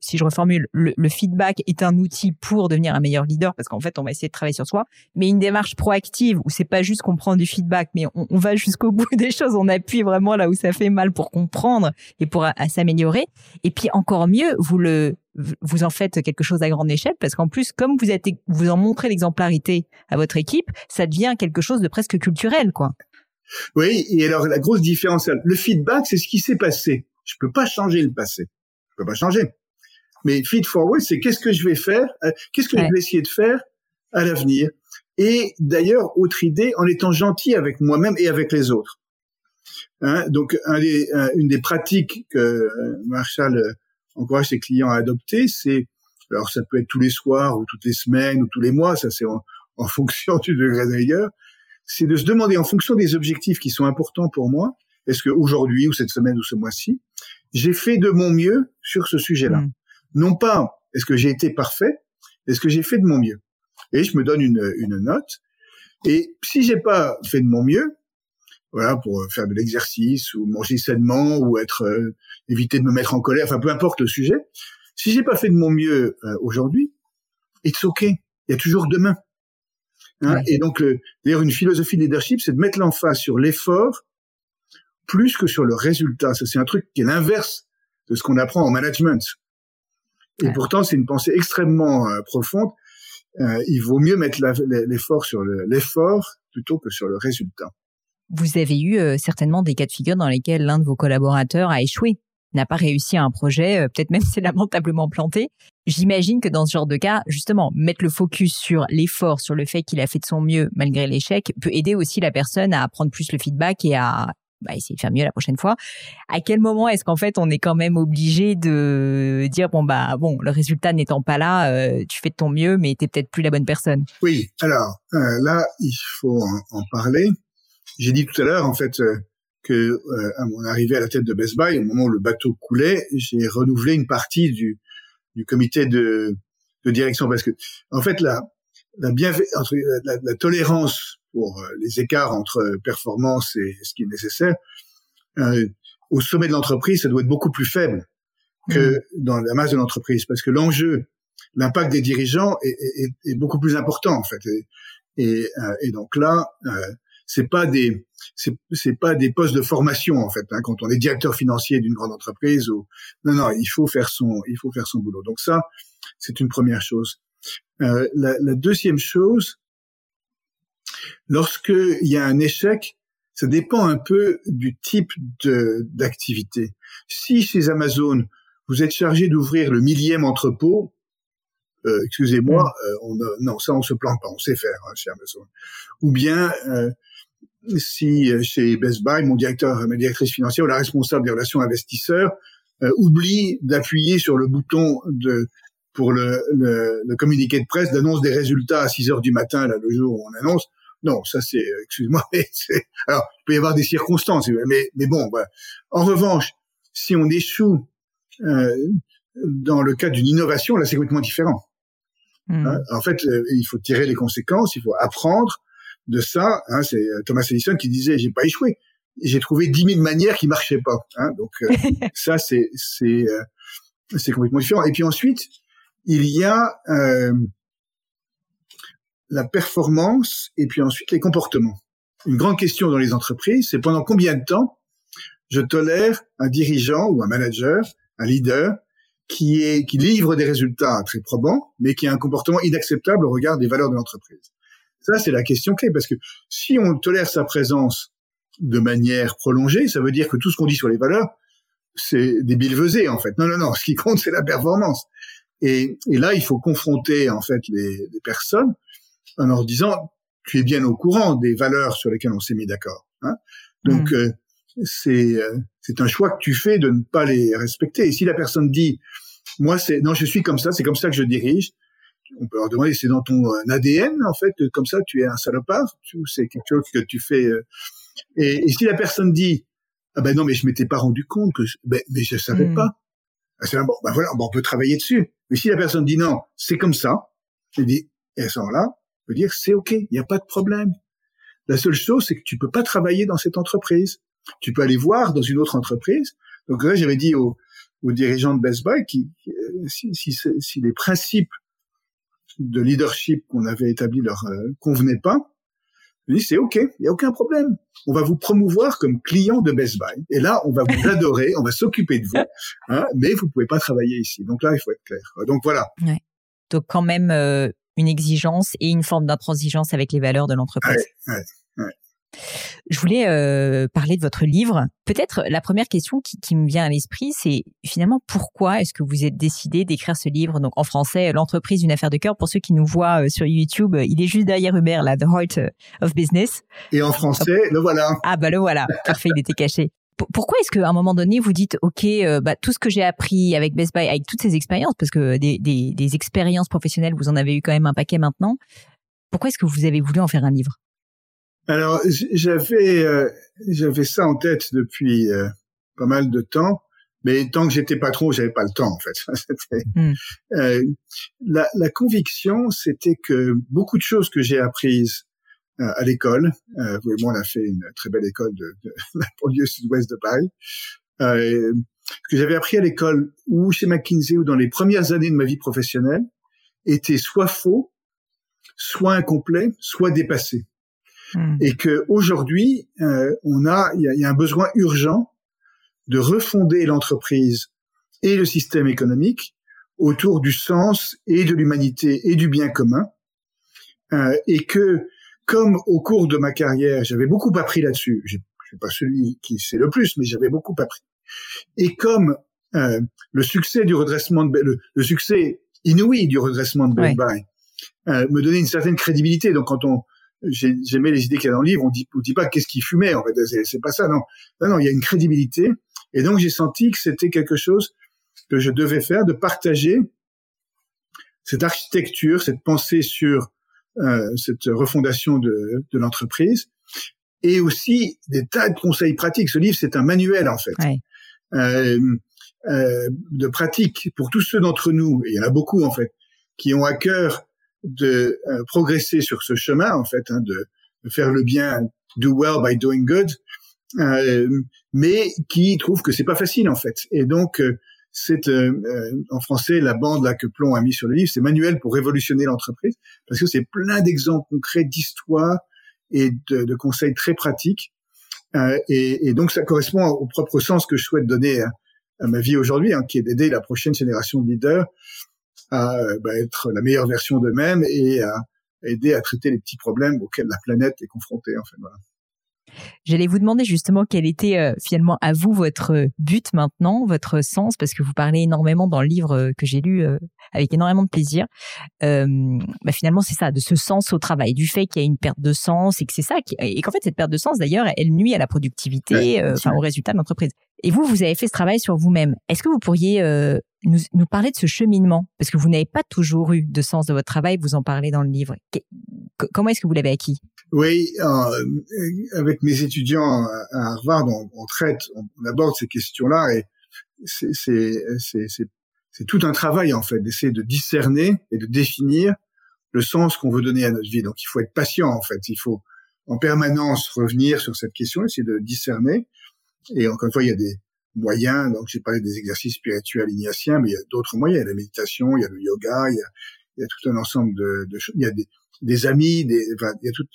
si je reformule, le feedback est un outil pour devenir un meilleur leader parce qu'en fait, on va essayer de travailler sur soi, mais une démarche proactive où c'est pas juste qu'on prend du feedback, mais on va jusqu'au bout des choses, on appuie vraiment là où ça fait mal pour comprendre et pour s'améliorer. Et puis encore mieux, vous en faites quelque chose à grande échelle parce qu'en plus, comme vous en montrez l'exemplarité à votre équipe, ça devient quelque chose de presque culturel, quoi. Oui, et alors la grosse différence, le feedback, c'est ce qui s'est passé. Je peux pas changer le passé. Je peux pas changer. Mais feed forward, c'est qu'est-ce que je vais faire, qu'est-ce que je vais essayer de faire à l'avenir. Et d'ailleurs, autre idée, en étant gentil avec moi-même et avec les autres. Hein, donc, une des pratiques que Marshall encourage ses clients à adopter, c'est, alors ça peut être tous les soirs ou toutes les semaines ou tous les mois, ça c'est en fonction du degré de rigueur, c'est de se demander en fonction des objectifs qui sont importants pour moi, est-ce que aujourd'hui ou cette semaine ou ce mois-ci, j'ai fait de mon mieux sur ce sujet-là. Mmh. Non pas est-ce que j'ai été parfait, est-ce que j'ai fait de mon mieux. Et je me donne une note. Et si j'ai pas fait de mon mieux, voilà, pour faire de l'exercice ou manger sainement ou être éviter de me mettre en colère, enfin peu importe le sujet, si j'ai pas fait de mon mieux aujourd'hui, it's okay, il y a toujours demain. Hein? Ouais. Et donc d'ailleurs une philosophie de leadership, c'est de mettre l'emphase sur l'effort plus que sur le résultat. Ça c'est un truc qui est l'inverse de ce qu'on apprend en management. Et ouais. Pourtant, c'est une pensée extrêmement profonde. Il vaut mieux mettre l'effort sur l'effort plutôt que sur le résultat. Vous avez eu certainement des cas de figure dans lesquels l'un de vos collaborateurs a échoué, n'a pas réussi à un projet, peut-être même s'est lamentablement planté. J'imagine que dans ce genre de cas, justement, mettre le focus sur l'effort, sur le fait qu'il a fait de son mieux malgré l'échec, peut aider aussi la personne à prendre plus le feedback et à essayer de faire mieux la prochaine fois. À quel moment est-ce qu'en fait on est quand même obligé de dire bon le résultat n'étant pas là, tu fais de ton mieux mais t'es peut-être plus la bonne personne. Oui, alors là il faut en parler. J'ai dit tout à l'heure en fait que à mon arrivée à la tête de Best Buy, au moment où le bateau coulait, j'ai renouvelé une partie du comité de direction parce que en fait la tolérance pour les écarts entre performance et ce qui est nécessaire, au sommet de l'entreprise, ça doit être beaucoup plus faible que dans la masse de l'entreprise, parce que l'enjeu, l'impact des dirigeants est beaucoup plus important en fait. Et donc là, c'est pas des postes de formation en fait. Hein, quand on est directeur financier d'une grande entreprise, non, il faut faire son boulot. Donc ça, c'est une première chose. La deuxième chose. Lorsque il y a un échec, ça dépend un peu du type d'activité. Si chez Amazon, vous êtes chargé d'ouvrir le 1000e entrepôt, excusez-moi, non, ça on se plante pas, on sait faire hein, chez Amazon. Ou bien si chez Best Buy, ma directrice financière ou la responsable des relations investisseurs oublie d'appuyer sur le bouton pour le communiqué de presse d'annonce des résultats à 6 heures du matin, là le jour où on annonce. Non, ça c'est, excuse-moi, alors il peut y avoir des circonstances, mais bon. Voilà. En revanche, si on échoue dans le cadre d'une innovation, là c'est complètement différent. Hein, en fait, il faut tirer les conséquences, il faut apprendre de ça. Hein, c'est Thomas Edison qui disait, j'ai pas échoué, j'ai trouvé 10 000 manières qui marchaient pas. Hein, donc ça c'est complètement différent. Et puis ensuite, il y a la performance et puis ensuite les comportements. Une grande question dans les entreprises, c'est pendant combien de temps je tolère un dirigeant ou un manager, un leader qui livre des résultats très probants, mais qui a un comportement inacceptable au regard des valeurs de l'entreprise. Ça, c'est la question clé, parce que si on tolère sa présence de manière prolongée, ça veut dire que tout ce qu'on dit sur les valeurs, c'est des billevesées, en fait. Non, ce qui compte, c'est la performance. Et là, il faut confronter, en fait, les personnes en leur disant, tu es bien au courant des valeurs sur lesquelles on s'est mis d'accord. Hein? Donc, c'est un choix que tu fais de ne pas les respecter. Et si la personne dit, moi, je suis comme ça, c'est comme ça que je dirige, on peut leur demander, c'est dans ton ADN, en fait, comme ça, tu es un salopard, c'est quelque chose que tu fais. Et si la personne dit, ah ben non, mais je m'étais pas rendu compte mais je savais pas. Bon, on peut travailler dessus. Mais si la personne dit non, c'est comme ça, et à ce moment-là, on peut dire c'est ok, il n'y a pas de problème. La seule chose, c'est que tu peux pas travailler dans cette entreprise. Tu peux aller voir dans une autre entreprise. Donc là, j'avais dit aux dirigeants de Best Buy si les principes de leadership qu'on avait établis leur convenaient pas, je dis c'est ok, il n'y a aucun problème. On va vous promouvoir comme client de Best Buy. Et là, on va vous adorer, on va s'occuper de vous. Hein, mais vous pouvez pas travailler ici. Donc là, il faut être clair. Donc voilà. Ouais. Donc quand même une exigence et une forme d'intransigeance avec les valeurs de l'entreprise. Ouais. Je voulais parler de votre livre. Peut-être la première question qui me vient à l'esprit, c'est finalement pourquoi est-ce que vous êtes décidé d'écrire ce livre, donc en français, L'Entreprise, une affaire de cœur. Pour ceux qui nous voient sur YouTube, il est juste derrière Hubert, là, The Heart of Business. Et en français, le voilà. Ah bah le voilà, parfait, il était caché. Pourquoi est-ce qu'à un moment donné, vous dites, OK, tout ce que j'ai appris avec Best Buy, avec toutes ces expériences, parce que des expériences professionnelles, vous en avez eu quand même un paquet maintenant. Pourquoi est-ce que vous avez voulu en faire un livre? Alors, j'avais ça en tête depuis pas mal de temps, mais tant que j'étais patron, j'avais pas le temps, en fait. La conviction, c'était que beaucoup de choses que j'ai apprises à l'école, vous et moi, on a fait une très belle école de la banlieue sud-ouest de Paris, que j'avais appris à l'école ou chez McKinsey ou dans les premières années de ma vie professionnelle, étaient soit faux, soit incomplets, soit dépassés. Et que aujourd'hui, il y a un besoin urgent de refonder l'entreprise et le système économique autour du sens et de l'humanité et du bien commun, et que comme au cours de ma carrière, j'avais beaucoup appris là-dessus. Je suis pas celui qui sait le plus, mais j'avais beaucoup appris. Et comme le succès du redressement de le succès inouï du redressement de Best Buy me donnait une certaine crédibilité. Donc quand j'aimais les idées qu'il y a dans le livre, on dit pas qu'est-ce qui fumait, en fait, c'est pas ça, non. Non, il y a une crédibilité, et donc j'ai senti que c'était quelque chose que je devais faire, de partager cette architecture, cette pensée sur cette refondation de l'entreprise, et aussi des tas de conseils pratiques. Ce livre, c'est un manuel, en fait, de pratique pour tous ceux d'entre nous, et il y en a beaucoup, en fait, qui ont à cœur de progresser sur ce chemin, en fait, de faire le bien, do well by doing good, mais qui trouvent que c'est pas facile, en fait. Et donc, en français, la bande là que Plon a mis sur le livre, c'est Manuel pour révolutionner l'entreprise, parce que c'est plein d'exemples concrets, d'histoires et de conseils très pratiques. Et donc, ça correspond au propre sens que je souhaite donner à ma vie aujourd'hui, qui est d'aider la prochaine génération de leaders à être la meilleure version d'eux-mêmes et à aider à traiter les petits problèmes auxquels la planète est confrontée. En fait, voilà. J'allais vous demander justement quel était finalement à vous votre but maintenant, votre sens, parce que vous parlez énormément dans le livre que j'ai lu avec énormément de plaisir. Finalement, c'est ça, de ce sens au travail, du fait qu'il y a une perte de sens et que c'est ça, et qu'en fait cette perte de sens d'ailleurs, elle nuit à la productivité, au résultat de l'entreprise. Et vous avez fait ce travail sur vous-même. Est-ce que vous pourriez nous parler de ce cheminement? Parce que vous n'avez pas toujours eu de sens de votre travail, vous en parlez dans le livre. Comment est-ce que vous l'avez acquis? Oui, avec mes étudiants à Harvard, on aborde ces questions-là, et c'est tout un travail, en fait, d'essayer de discerner et de définir le sens qu'on veut donner à notre vie. Donc, il faut être patient, en fait. Il faut en permanence revenir sur cette question, essayer de discerner. Et encore une fois, il y a des moyens. Donc, j'ai parlé des exercices spirituels ignatiens, mais il y a d'autres moyens. Il y a la méditation, il y a le yoga, il y a tout un ensemble de choses. Il y a des amis, il y a tout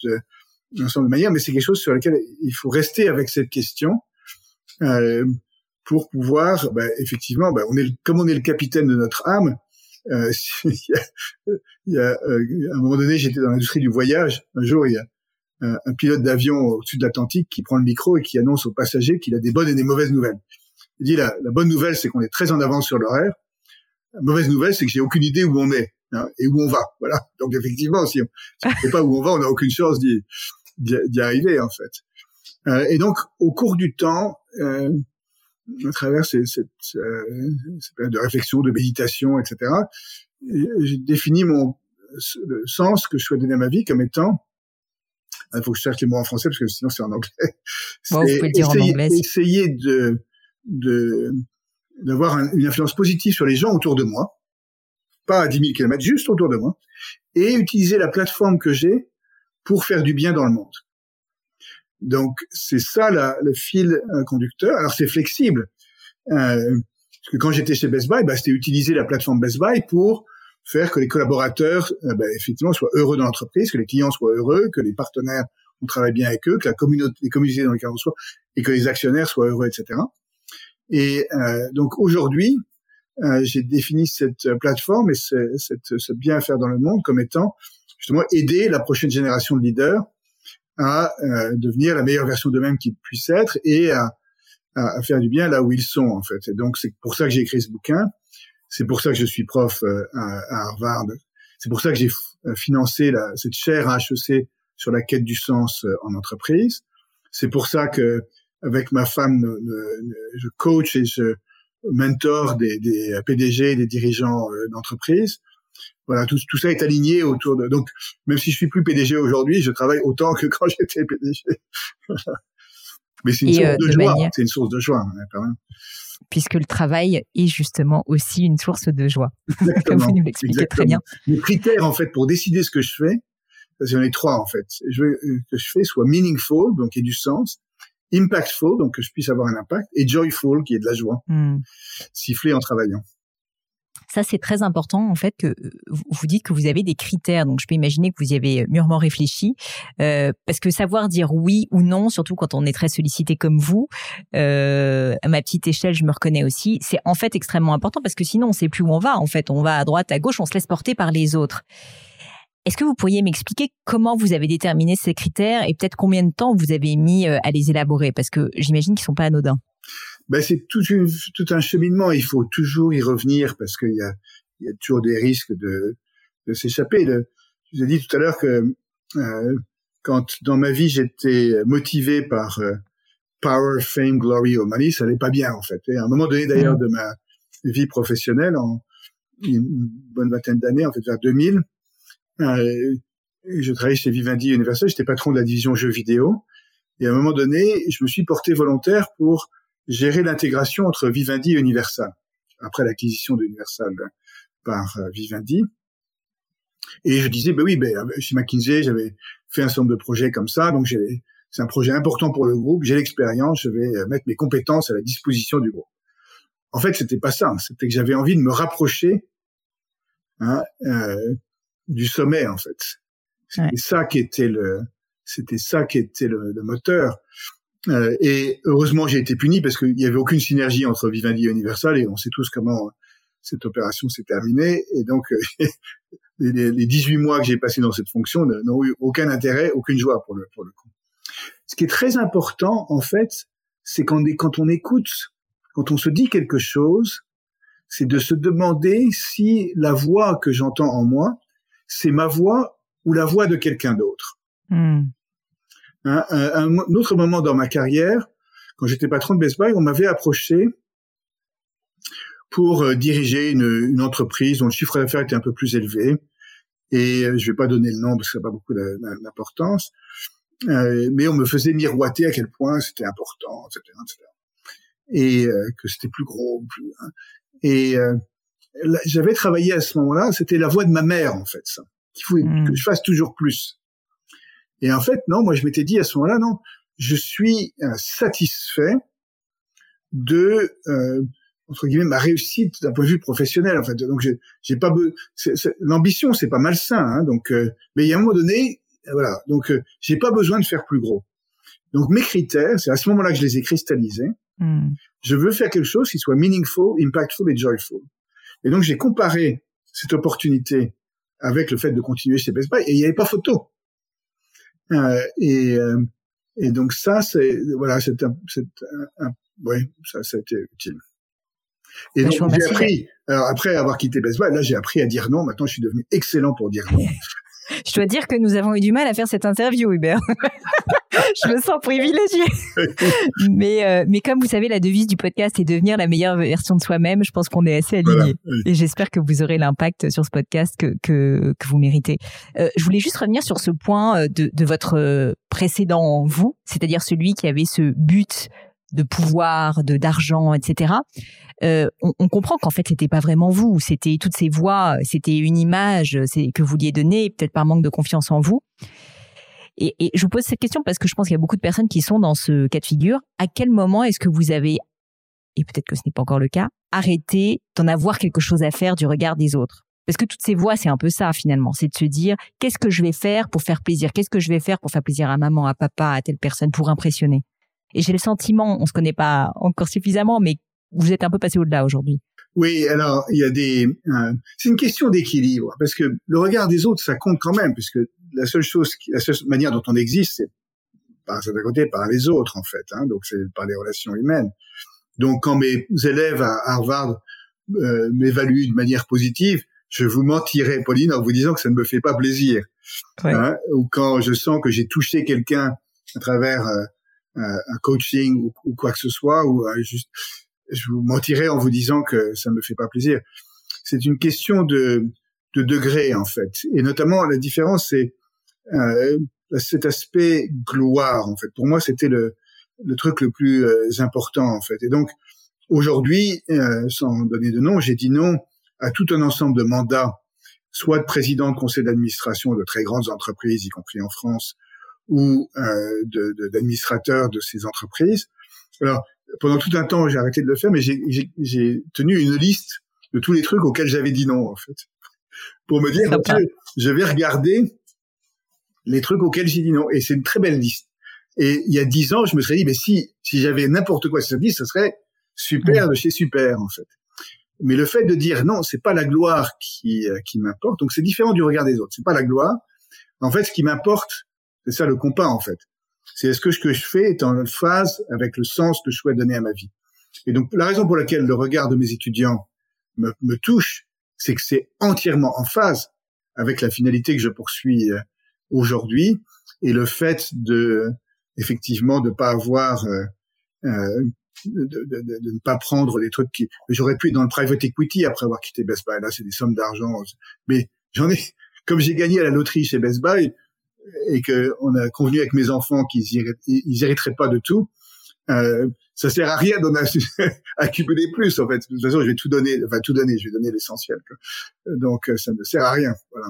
un ensemble de manières, mais c'est quelque chose sur lequel il faut rester avec cette question pour pouvoir, effectivement, comme on est le capitaine de notre âme. À un moment donné, j'étais dans l'industrie du voyage. Un jour, il y a un pilote d'avion au-dessus de l'Atlantique qui prend le micro et qui annonce aux passagers qu'il a des bonnes et des mauvaises nouvelles. Il dit, la bonne nouvelle, c'est qu'on est très en avance sur l'horaire. La mauvaise nouvelle, c'est que j'ai aucune idée où on est et où on va. Voilà. Donc, effectivement, si on ne sait pas où on va, on n'a aucune chance d'y arriver, en fait. Et donc, au cours du temps, à travers cette période de réflexion, de méditation, etc., j'ai défini le sens que je souhaite donner à ma vie comme étant... Il faut que je cherche les mots en français, parce que sinon, c'est en anglais. Bon, vous pouvez le dire en anglais. Essayer d'avoir une influence positive sur les gens autour de moi, pas à 10 000 kilomètres, juste autour de moi, et utiliser la plateforme que j'ai pour faire du bien dans le monde. Donc, c'est ça le fil conducteur. Alors, c'est flexible. Parce que quand j'étais chez Best Buy, c'était utiliser la plateforme Best Buy pour faire que les collaborateurs, effectivement, soient heureux dans l'entreprise, que les clients soient heureux, que les partenaires, on travaille bien avec eux, que les communautés dans lesquelles on soit, et que les actionnaires soient heureux, etc. Et donc aujourd'hui, j'ai défini cette plateforme et ce bien à faire dans le monde comme étant justement aider la prochaine génération de leaders à devenir la meilleure version d'eux-mêmes qu'ils puissent être et à faire du bien là où ils sont, en fait. Et donc c'est pour ça que j'ai écrit ce bouquin, c'est pour ça que je suis prof à Harvard, c'est pour ça que j'ai financé cette chaire à HEC sur la quête du sens en entreprise, c'est pour ça que avec ma femme, je coach et je mentor des PDG, des dirigeants d'entreprise. Voilà, tout ça est aligné autour de... Donc, même si je suis plus PDG aujourd'hui, je travaille autant que quand j'étais PDG. Mais c'est une source de joie. C'est une source de joie, quand même. Puisque le travail est justement aussi une source de joie. Comme vous nous l'expliquez très bien. Les critères, en fait, pour décider ce que je fais, parce qu'il y en a trois, en fait. Je veux que je fais soit meaningful, donc qu'il y ait du sens, impactful, donc que je puisse avoir un impact, et joyful, qui est de la joie, siffler en travaillant. Ça, c'est très important, en fait, que vous dites que vous avez des critères. Donc, je peux imaginer que vous y avez mûrement réfléchi. Parce que savoir dire oui ou non, surtout quand on est très sollicité comme vous, à ma petite échelle, je me reconnais aussi, c'est en fait extrêmement important parce que sinon, on ne sait plus où on va. En fait, on va à droite, à gauche, on se laisse porter par les autres. Est-ce que vous pourriez m'expliquer comment vous avez déterminé ces critères et peut-être combien de temps vous avez mis à les élaborer? Parce que j'imagine qu'ils ne sont pas anodins. Ben, c'est tout un cheminement. Il faut toujours y revenir parce qu'il y a toujours des risques de s'échapper. Je vous ai dit tout à l'heure que quand dans ma vie j'étais motivé par power, fame, glory or money, ça allait pas bien en fait. Et à un moment donné d'ailleurs de ma vie professionnelle, en une bonne vingtaine d'années, en fait vers 2000, je travaillais chez Vivendi Universal, j'étais patron de la division jeux vidéo. Et à un moment donné, je me suis porté volontaire pour gérer l'intégration entre Vivendi et Universal, après l'acquisition de Universal par Vivendi. Et je disais, chez McKinsey, j'avais fait un certain nombre de projets comme ça, donc c'est un projet important pour le groupe, j'ai l'expérience, je vais mettre mes compétences à la disposition du groupe. En fait, c'était pas ça, c'était que j'avais envie de me rapprocher du sommet, en fait. C'était ça qui était le moteur. Et heureusement, j'ai été puni parce qu'il n'y avait aucune synergie entre Vivendi et Universal et on sait tous comment cette opération s'est terminée. Et donc, les 18 mois que j'ai passés dans cette fonction n'ont eu aucun intérêt, aucune joie pour le coup. Ce qui est très important, en fait, c'est quand on écoute, quand on se dit quelque chose, c'est de se demander si la voix que j'entends en moi, c'est ma voix ou la voix de quelqu'un d'autre. Un autre moment dans ma carrière, quand j'étais patron de Best Buy, on m'avait approché pour diriger une entreprise dont le chiffre d'affaires était un peu plus élevé. Et je vais pas donner le nom parce que ça n'a pas beaucoup d'importance. Mais on me faisait miroiter à quel point c'était important, etc., etc. Et que c'était plus gros. J'avais travaillé à ce moment-là, c'était la voix de ma mère, en fait, ça. Il faut que je fasse toujours plus. Et en fait, non, moi je m'étais dit à ce moment-là, non, je suis satisfait de entre guillemets ma réussite d'un point de vue professionnel. En fait, donc j'ai pas l'ambition, c'est pas malsain. Donc, mais il y a un moment donné, voilà, donc j'ai pas besoin de faire plus gros. Donc mes critères, c'est à ce moment-là que je les ai cristallisés. Je veux faire quelque chose qui soit meaningful, impactful et joyful. Et donc j'ai comparé cette opportunité avec le fait de continuer chez Best Buy et il n'y avait pas photo. Et donc ça, ça a été utile. Et donc j'ai appris, alors après avoir quitté Best Buy, là j'ai appris à dire non, maintenant je suis devenu excellent pour dire non. Je dois dire que nous avons eu du mal à faire cette interview, Hubert. Je me sens privilégiée. Mais comme vous savez, la devise du podcast est devenir la meilleure version de soi-même. Je pense qu'on est assez alignés. Voilà, oui. Et j'espère que vous aurez l'impact sur ce podcast que vous méritez. Je voulais juste revenir sur ce point de votre précédent vous, c'est-à-dire celui qui avait ce but de pouvoir, d'argent, etc. On comprend qu'en fait, c'était pas vraiment vous. C'était toutes ces voix, c'était une image que vous vouliez donner, peut-être par manque de confiance en vous. Et je vous pose cette question parce que je pense qu'il y a beaucoup de personnes qui sont dans ce cas de figure. À quel moment est-ce que vous avez, et peut-être que ce n'est pas encore le cas, arrêté d'en avoir quelque chose à faire du regard des autres? Parce que toutes ces voix, c'est un peu ça finalement, c'est de se dire qu'est-ce que je vais faire pour faire plaisir? Qu'est-ce que je vais faire pour faire plaisir à maman, à papa, à telle personne, pour impressionner? Et j'ai le sentiment, on ne se connaît pas encore suffisamment, mais vous êtes un peu passé au-delà aujourd'hui. Oui, alors il y a c'est une question d'équilibre parce que le regard des autres, ça compte quand même, puisque la seule manière dont on existe, c'est par un certain côté par les autres en fait. Donc c'est par les relations humaines. Donc quand mes élèves à Harvard m'évaluent de manière positive, je vous mentirais, Pauline, en vous disant que ça ne me fait pas plaisir. Ou quand je sens que j'ai touché quelqu'un à travers un coaching ou quoi que ce soit, ou juste, je vous mentirais en vous disant que ça ne me fait pas plaisir. C'est une question de degré, en fait. Et notamment, la différence, c'est cet aspect gloire, en fait. Pour moi, c'était le truc le plus important, en fait. Et donc, aujourd'hui, sans donner de nom, j'ai dit non à tout un ensemble de mandats, soit de président de conseil d'administration de très grandes entreprises, y compris en France, ou d'administrateurs de ces entreprises. Alors, pendant tout un temps, j'ai arrêté de le faire, mais j'ai tenu une liste de tous les trucs auxquels j'avais dit non, en fait, pour me dire que je vais regarder les trucs auxquels j'ai dit non. Et c'est une très belle liste. Et il y a 10 ans, je me serais dit, mais si j'avais n'importe quoi sur cette liste, ça serait super de chez super, en fait. Mais le fait de dire non, c'est pas la gloire qui m'importe. Donc c'est différent du regard des autres. C'est pas la gloire. En fait, ce qui m'importe, c'est ça le compas, en fait. C'est est-ce que ce que je fais est en phase avec le sens que je souhaite donner à ma vie. Et donc la raison pour laquelle le regard de mes étudiants me touche, c'est que c'est entièrement en phase avec la finalité que je poursuis aujourd'hui, et le fait de pas avoir de ne pas prendre les trucs qui... J'aurais pu être dans le private equity après avoir quitté Best Buy. Là, c'est des sommes d'argent. Mais comme j'ai gagné à la loterie chez Best Buy et que on a convenu avec mes enfants qu'ils hériteraient pas de tout, ça sert à rien d'en accumuler plus, en fait. De toute façon, je vais tout donner, je vais donner l'essentiel, quoi. Donc, ça ne sert à rien, voilà.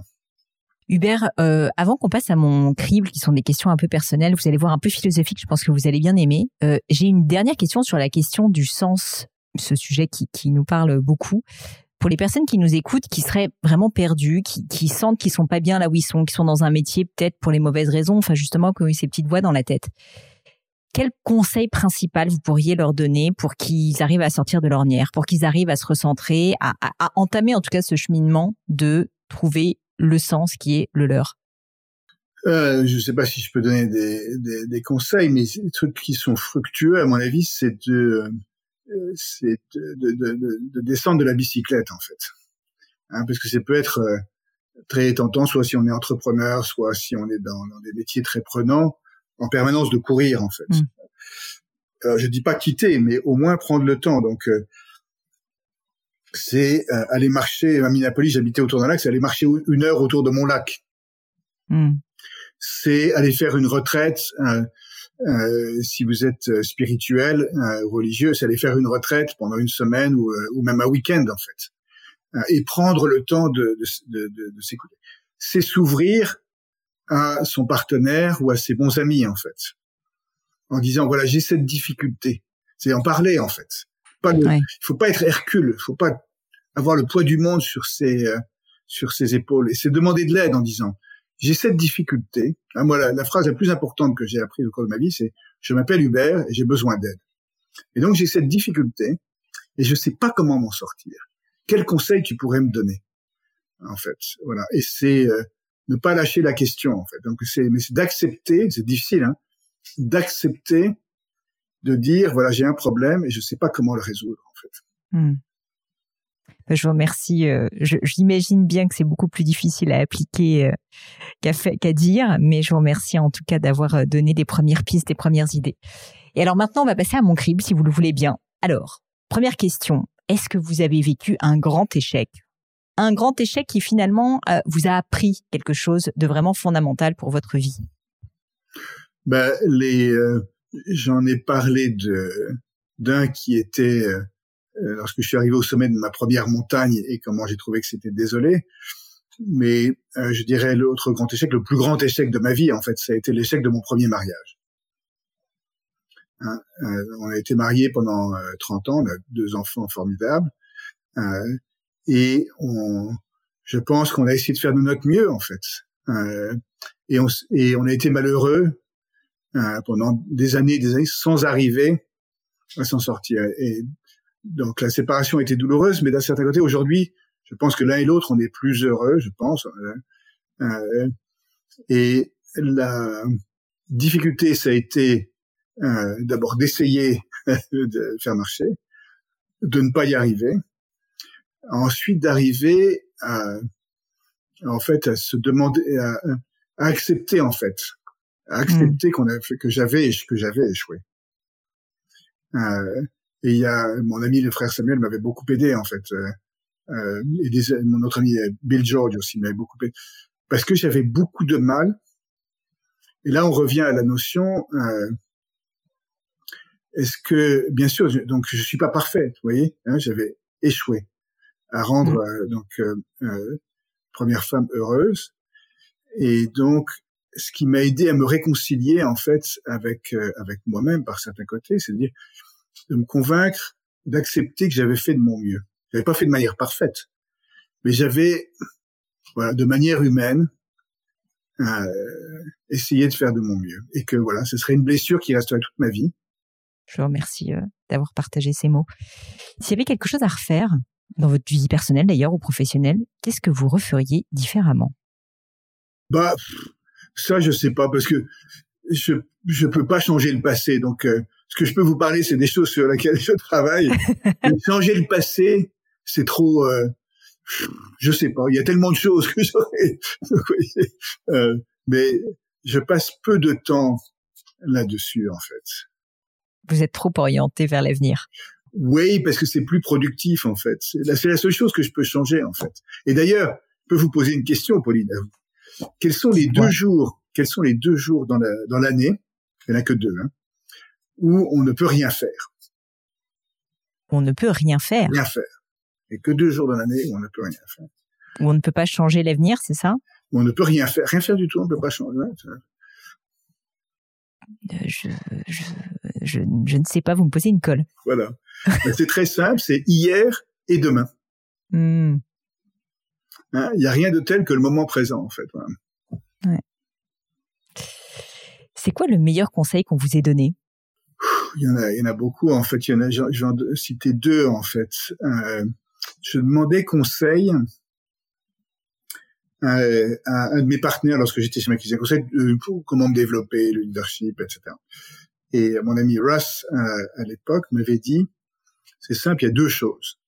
Hubert, avant qu'on passe à mon crible, qui sont des questions un peu personnelles, vous allez voir un peu philosophique, je pense que vous allez bien aimer. J'ai une dernière question sur la question du sens, ce sujet qui nous parle beaucoup. Pour les personnes qui nous écoutent, qui seraient vraiment perdues, qui sentent qu'ils sont pas bien là où ils sont, qui sont dans un métier peut-être pour les mauvaises raisons, enfin justement, qui ont eu ces petites voix dans la tête. Quel conseil principal vous pourriez leur donner pour qu'ils arrivent à sortir de l'ornière, pour qu'ils arrivent à se recentrer, à entamer en tout cas ce cheminement de trouver le sens qui est le leur? Je ne sais pas si je peux donner des conseils, mais les trucs qui sont fructueux, à mon avis, c'est de descendre de la bicyclette, en fait. Parce que ça peut être très tentant, soit si on est entrepreneur, soit si on est dans des métiers très prenants, en permanence de courir, en fait. Alors, je ne dis pas quitter, mais au moins prendre le temps. Donc, c'est aller marcher à Minneapolis, j'habitais autour d'un lac, c'est aller marcher une heure autour de mon lac. C'est aller faire une retraite, si vous êtes spirituel, religieux, c'est aller faire une retraite pendant une semaine ou même un week-end, en fait, et prendre le temps de s'écouter. C'est s'ouvrir à son partenaire ou à ses bons amis, en fait, en disant voilà, j'ai cette difficulté, c'est en parler, en fait. Faut pas être Hercule, faut pas avoir le poids du monde sur ses épaules, et c'est demander de l'aide en disant j'ai cette difficulté. Moi, la phrase la plus importante que j'ai apprise au cours de ma vie, c'est je m'appelle Hubert et j'ai besoin d'aide, et donc j'ai cette difficulté et je sais pas comment m'en sortir. Quel conseil tu pourrais me donner, en fait, voilà. Et c'est ne pas lâcher la question, en fait. Donc c'est d'accepter, c'est difficile, d'accepter de dire voilà, j'ai un problème et je sais pas comment le résoudre, en fait. Je vous remercie. J'imagine bien que c'est beaucoup plus difficile à appliquer qu'à dire, mais je vous remercie en tout cas d'avoir donné des premières pistes, des premières idées. Et alors maintenant, on va passer à mon crible, si vous le voulez bien. Alors, première question, est-ce que vous avez vécu un grand échec? Un grand échec qui finalement vous a appris quelque chose de vraiment fondamental pour votre vie? J'en ai parlé d'un qui était, lorsque je suis arrivé au sommet de ma première montagne, et comment j'ai trouvé que c'était désolé. Mais je dirais l'autre grand échec, le plus grand échec de ma vie, en fait, ça a été l'échec de mon premier mariage. On a été mariés pendant 30 ans, on a 2 enfants formidables, et je pense qu'on a essayé de faire de notre mieux, en fait. Et on a été malheureux pendant des années, sans arriver à s'en sortir. Et donc, la séparation était douloureuse, mais d'un certain côté, aujourd'hui, je pense que l'un et l'autre, on est plus heureux, je pense. Et la difficulté, ça a été d'abord d'essayer de faire marcher, de ne pas y arriver, ensuite d'arriver à se demander, à accepter, en fait, accepter que j'avais échoué. Et il y a mon ami le frère Samuel m'avait beaucoup aidé en fait, et mon autre ami Bill George aussi m'avait beaucoup aidé parce que j'avais beaucoup de mal. Et là on revient à la notion est-ce que bien sûr donc je suis pas parfait, vous voyez, hein, j'avais échoué à rendre première femme heureuse et donc ce qui m'a aidé à me réconcilier en fait avec moi-même par certains côtés, c'est-à-dire de me convaincre d'accepter que j'avais fait de mon mieux. J'avais pas fait de manière parfaite, mais j'avais de manière humaine essayé de faire de mon mieux et que voilà, ce serait une blessure qui resterait toute ma vie. Je vous remercie d'avoir partagé ces mots. S'il y avait quelque chose à refaire dans votre vie personnelle d'ailleurs ou professionnelle, qu'est-ce que vous referiez différemment ? Bah ça, je sais pas, parce que je peux pas changer le passé. Donc, ce que je peux vous parler, c'est des choses sur lesquelles je travaille. Mais changer le passé, c'est trop. Je sais pas. Il y a tellement de choses que j'aurais. Mais je passe peu de temps là-dessus, en fait. Vous êtes trop orienté vers l'avenir. Oui, parce que c'est plus productif, en fait. C'est la seule chose que je peux changer, en fait. Et d'ailleurs, je peux vous poser une question, Pauline. Quels sont les deux jours dans l'année, il n'y en a que deux, hein, où on ne peut rien faire? On ne peut rien faire. Rien faire. Et que 2 jours dans l'année où on ne peut rien faire. Où on ne peut pas changer l'avenir, c'est ça? Où on ne peut rien faire. Rien faire du tout, on ne peut pas changer. Je ne sais pas, vous me posez une colle. Voilà. C'est très simple, c'est hier et demain. Hein, il n'y a rien de tel que le moment présent, en fait. Ouais. C'est quoi le meilleur conseil qu'on vous ait donné ? Il y en a beaucoup, en fait. Je vais en citer 2, en fait. Je demandais conseil à un de mes partenaires lorsque j'étais chez McKinsey, conseil pour comment me développer, le leadership, etc. Et mon ami Russ, à l'époque, m'avait dit, c'est simple, il y a 2 choses.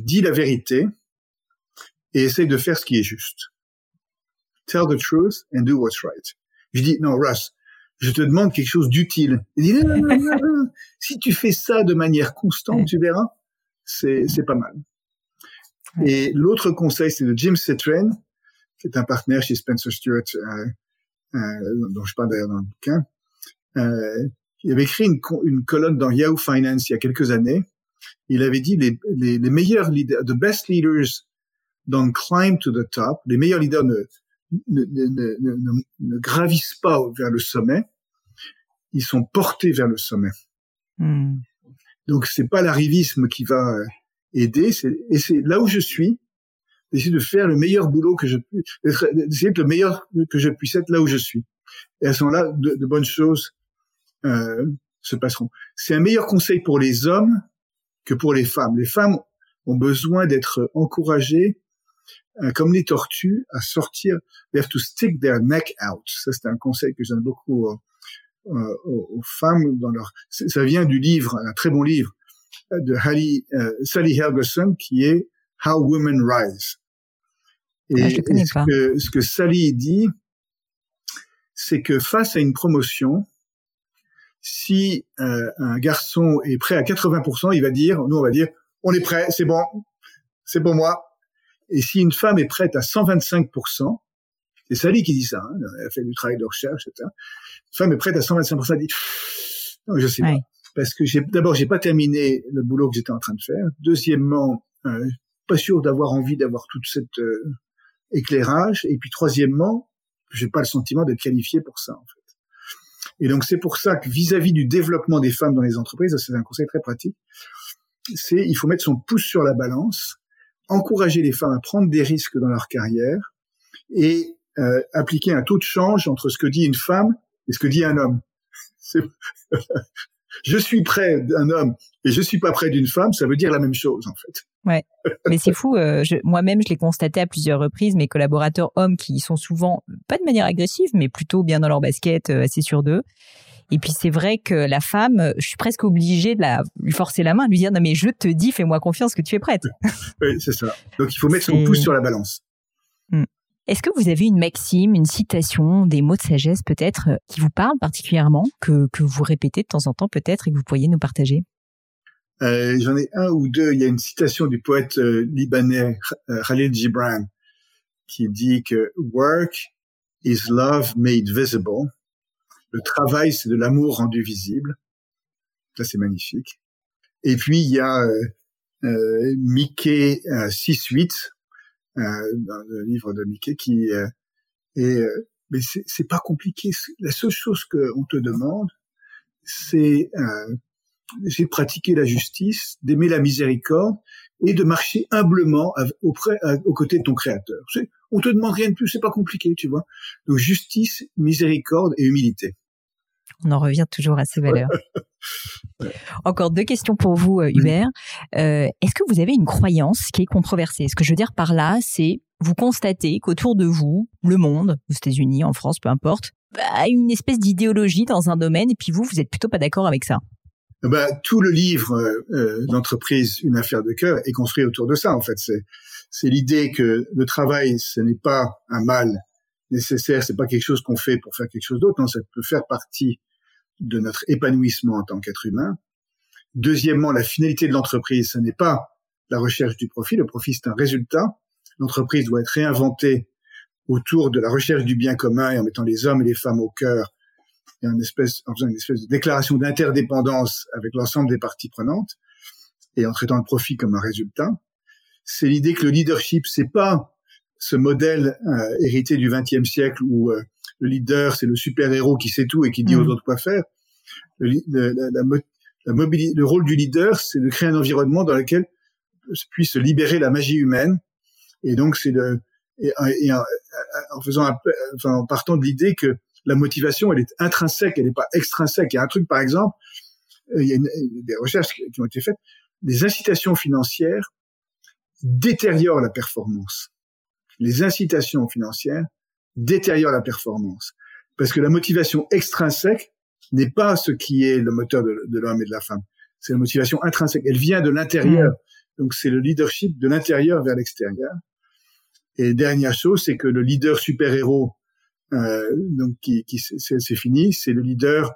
Dis la vérité et essaye de faire ce qui est juste. Tell the truth and do what's right. Je dis, non, Russ, je te demande quelque chose d'utile. Il dit, non, si tu fais ça de manière constante, tu verras, c'est pas mal. Et l'autre conseil, c'est de Jim Citrin, qui est un partenaire chez Spencer Stewart, dont je parle d'ailleurs dans le bouquin. Il avait écrit une colonne dans Yahoo Finance il y a quelques années. Il avait dit, les meilleurs leaders, the best leaders don't climb to the top, les meilleurs leaders ne gravissent pas vers le sommet, ils sont portés vers le sommet. Donc c'est pas l'arrivisme qui va aider, c'est là où je suis, d'essayer de faire le meilleur boulot que je puisse, d'essayer d'être le meilleur que je puisse être là où je suis. Et à ce moment-là, de bonnes choses se passeront. C'est un meilleur conseil pour les hommes que pour les femmes. Les femmes ont besoin d'être encouragées comme les tortues, à sortir, they have to stick their neck out. Ça, c'est un conseil que j'aime beaucoup aux femmes. Ça vient du livre, un très bon livre, de Sally Helgerson, qui est How Women Rise. Et je connais pas. Ce que Sally dit, c'est que face à une promotion, si un garçon est prêt à 80%, on va dire, on est prêt, c'est bon, c'est pour moi. Et si une femme est prête à 125%, c'est Sally qui dit ça, hein, elle fait du travail de recherche, etc. Une femme est prête à 125%, elle dit, non, je sais pas. Parce que d'abord, j'ai pas terminé le boulot que j'étais en train de faire. Deuxièmement, pas sûr d'avoir envie d'avoir tout cet éclairage. Et puis troisièmement, j'ai pas le sentiment d'être qualifié pour ça, en fait. Et donc, c'est pour ça que vis-à-vis du développement des femmes dans les entreprises, c'est un conseil très pratique, c'est, il faut mettre son pouce sur la balance, encourager les femmes à prendre des risques dans leur carrière et appliquer un taux de change entre ce que dit une femme et ce que dit un homme. Je suis près d'un homme et je suis pas près d'une femme, ça veut dire la même chose, en fait. Ouais, mais c'est fou. Moi-même, je l'ai constaté à plusieurs reprises, mes collaborateurs hommes qui sont souvent, pas de manière agressive, mais plutôt bien dans leur basket, assez sûrs d'eux. Et puis, c'est vrai que la femme, je suis presque obligée de lui forcer la main, de lui dire « Non, mais je te dis, fais-moi confiance que tu es prête. » Oui, c'est ça. Donc, il faut mettre son pouce sur la balance. Est-ce que vous avez une maxime, une citation, des mots de sagesse peut-être qui vous parlent particulièrement, que vous répétez de temps en temps peut-être et que vous pourriez nous partager? J'en ai un ou deux. Il y a une citation du poète libanais Khalil Gibran qui dit que « Work is love made visible ». Le travail, c'est de l'amour rendu visible. Ça, c'est magnifique. Et puis, il y a Mickey 6-8, dans le livre de Mickey, qui mais c'est pas compliqué. La seule chose qu'on te demande, c'est j'ai pratiqué la justice, d'aimer la miséricorde et de marcher humblement aux côtés de ton créateur. On te demande rien de plus, c'est pas compliqué, tu vois. Donc justice, miséricorde et humilité. On en revient toujours à ces valeurs. Ouais. Encore deux questions pour vous, Hubert. Est-ce que vous avez une croyance qui est controversée? Ce que je veux dire par là, c'est vous constatez qu'autour de vous, le monde, aux États-Unis, en France, peu importe, a une espèce d'idéologie dans un domaine et puis vous êtes plutôt pas d'accord avec ça. Tout le livre L'Entreprise, une affaire de cœur est construit autour de ça, en fait. C'est l'idée que le travail, ce n'est pas un mal nécessaire, c'est pas quelque chose qu'on fait pour faire quelque chose d'autre, non, ça peut faire partie de notre épanouissement en tant qu'être humain. Deuxièmement, la finalité de l'entreprise, ce n'est pas la recherche du profit, le profit c'est un résultat. L'entreprise doit être réinventée autour de la recherche du bien commun et en mettant les hommes et les femmes au cœur, et en faisant une espèce de déclaration d'interdépendance avec l'ensemble des parties prenantes et en traitant le profit comme un résultat. C'est l'idée que le leadership, c'est pas ce modèle hérité du XXe siècle où le leader, c'est le super-héros qui sait tout et qui dit aux autres quoi faire. Le rôle du leader, c'est de créer un environnement dans lequel puisse libérer la magie humaine. Et donc, en partant de l'idée que la motivation, elle est intrinsèque, elle n'est pas extrinsèque. Il y a un truc, par exemple, il y a des recherches qui ont été faites, les incitations financières détériorent la performance. Les incitations financières détériorent la performance. Parce que la motivation extrinsèque n'est pas ce qui est le moteur de l'homme et de la femme. C'est la motivation intrinsèque. Elle vient de l'intérieur. Donc, c'est le leadership de l'intérieur vers l'extérieur. Et dernière chose, c'est que le leader super-héros, donc, c'est fini. C'est le leader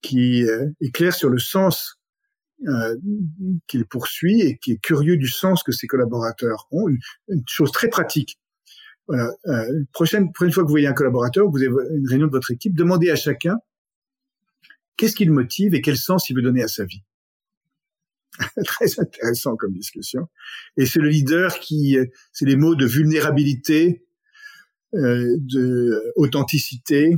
qui est clair sur le sens qu'il poursuit et qui est curieux du sens que ses collaborateurs ont. Une chose très pratique. Voilà. Prochaine fois que vous voyez un collaborateur, vous avez une réunion de votre équipe, demandez à chacun qu'est-ce qui le motive et quel sens il veut donner à sa vie. Très intéressant comme discussion. Et c'est le leader qui, c'est les mots de vulnérabilité, de authenticité,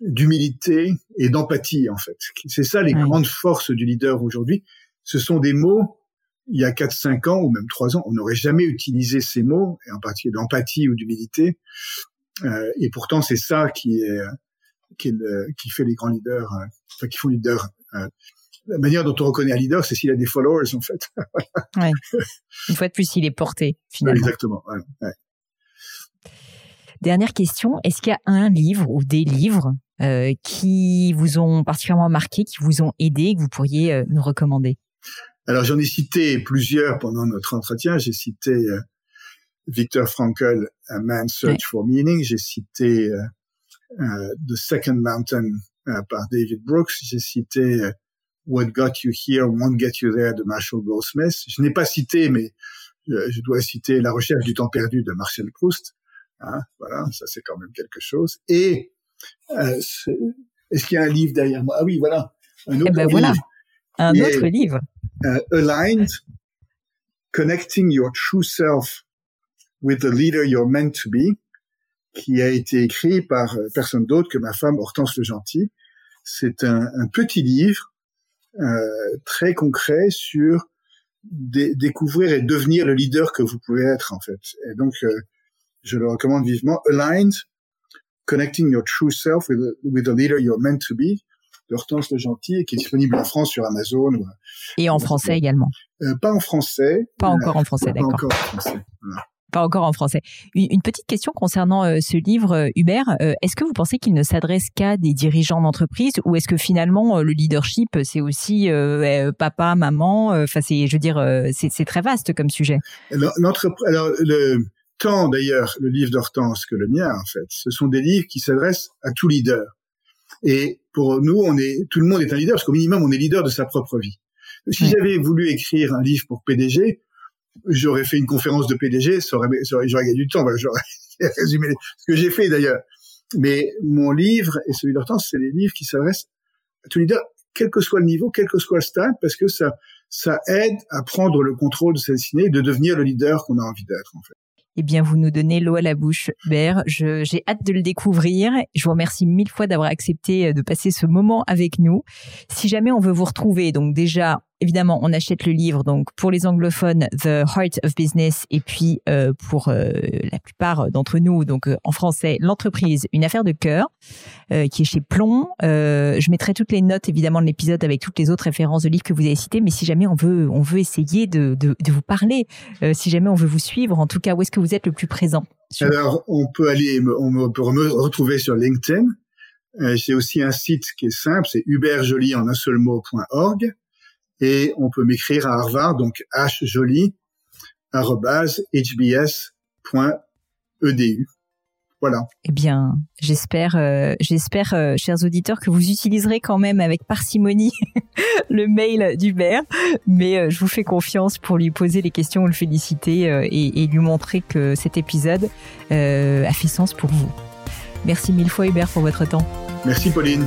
d'humilité et d'empathie, en fait. C'est ça les grandes forces du leader aujourd'hui. Ce sont des mots, il y a 4-5 ans ou même 3 ans, on n'aurait jamais utilisé ces mots, et en particulier d'empathie ou d'humilité. Et pourtant, c'est ça qui fait les grands leaders, enfin qui font leaders. La manière dont on reconnaît un leader, c'est s'il a des followers, en fait. Ouais. Une fois de plus, il est porté, finalement. Ouais, exactement, ouais, ouais. Dernière question, est-ce qu'il y a un livre ou des livres qui vous ont particulièrement marqué, qui vous ont aidé, que vous pourriez nous recommander? Alors, j'en ai cité plusieurs pendant notre entretien. J'ai cité Viktor Frankl, Man's Search for Meaning. J'ai cité The Second Mountain par David Brooks. J'ai cité What Got You Here Won't Get You There de Marshall Goldsmith. Je n'ai pas cité, mais je dois citer La Recherche du temps perdu de Marcel Proust. Hein, voilà, ça c'est quand même quelque chose. Et est-ce qu'il y a un livre derrière moi? Ah oui, voilà, un autre livre. Voilà, un autre livre. Aligned, Connecting Your True Self with the Leader You're Meant to Be, qui a été écrit par personne d'autre que ma femme Hortense Le Gentil. C'est un petit livre très concret sur découvrir et devenir le leader que vous pouvez être, en fait. Et donc je le recommande vivement. Aligned, Connecting Your True Self with the Leader You're Meant to Be, de Hortense Le Gentil, qui est disponible en France sur Amazon. Et en français également. Pas en français. Pas encore en français, d'accord. Pas encore en français. Voilà. Pas encore en français. Une petite question concernant ce livre, Hubert. Est-ce que vous pensez qu'il ne s'adresse qu'à des dirigeants d'entreprise, ou est-ce que finalement le leadership, c'est aussi papa, maman, enfin, c'est, je veux dire, c'est très vaste comme sujet. Alors, tant d'ailleurs le livre d'Hortense que le mien, en fait. Ce sont des livres qui s'adressent à tout leader. Et pour nous, tout le monde est un leader, parce qu'au minimum, on est leader de sa propre vie. Si j'avais voulu écrire un livre pour PDG, j'aurais fait une conférence de PDG, j'aurais gagné du temps, voilà, j'aurais résumé ce que j'ai fait d'ailleurs. Mais mon livre et celui d'Hortense, c'est des livres qui s'adressent à tout leader, quel que soit le niveau, quel que soit le stade, parce que ça aide à prendre le contrôle de sa destinée et de devenir le leader qu'on a envie d'être, en fait. Eh bien, vous nous donnez l'eau à la bouche, Hubert. J'ai hâte de le découvrir. Je vous remercie 1000 fois d'avoir accepté de passer ce moment avec nous. Si jamais on veut vous retrouver, donc déjà, évidemment, on achète le livre. Donc, pour les anglophones, The Heart of Business. Et puis, pour la plupart d'entre nous, donc en français, L'Entreprise, une affaire de cœur, qui est chez Plon. Je mettrai toutes les notes, évidemment, de l'épisode avec toutes les autres références de livres que vous avez citées. Mais si jamais on veut essayer de vous parler, si jamais on veut vous suivre, en tout cas, où est-ce que vous êtes le plus présent? Alors, on peut me retrouver sur LinkedIn. J'ai aussi un site qui est simple, c'est hubertjoly.org. Et on peut m'écrire à Harvard, donc hjoly@hbs.edu. Voilà. Eh bien, j'espère, chers auditeurs, que vous utiliserez quand même avec parcimonie le mail d'Hubert. Mais je vous fais confiance pour lui poser les questions, le féliciter et lui montrer que cet épisode a fait sens pour vous. Merci 1000 fois, Hubert, pour votre temps. Merci, Pauline.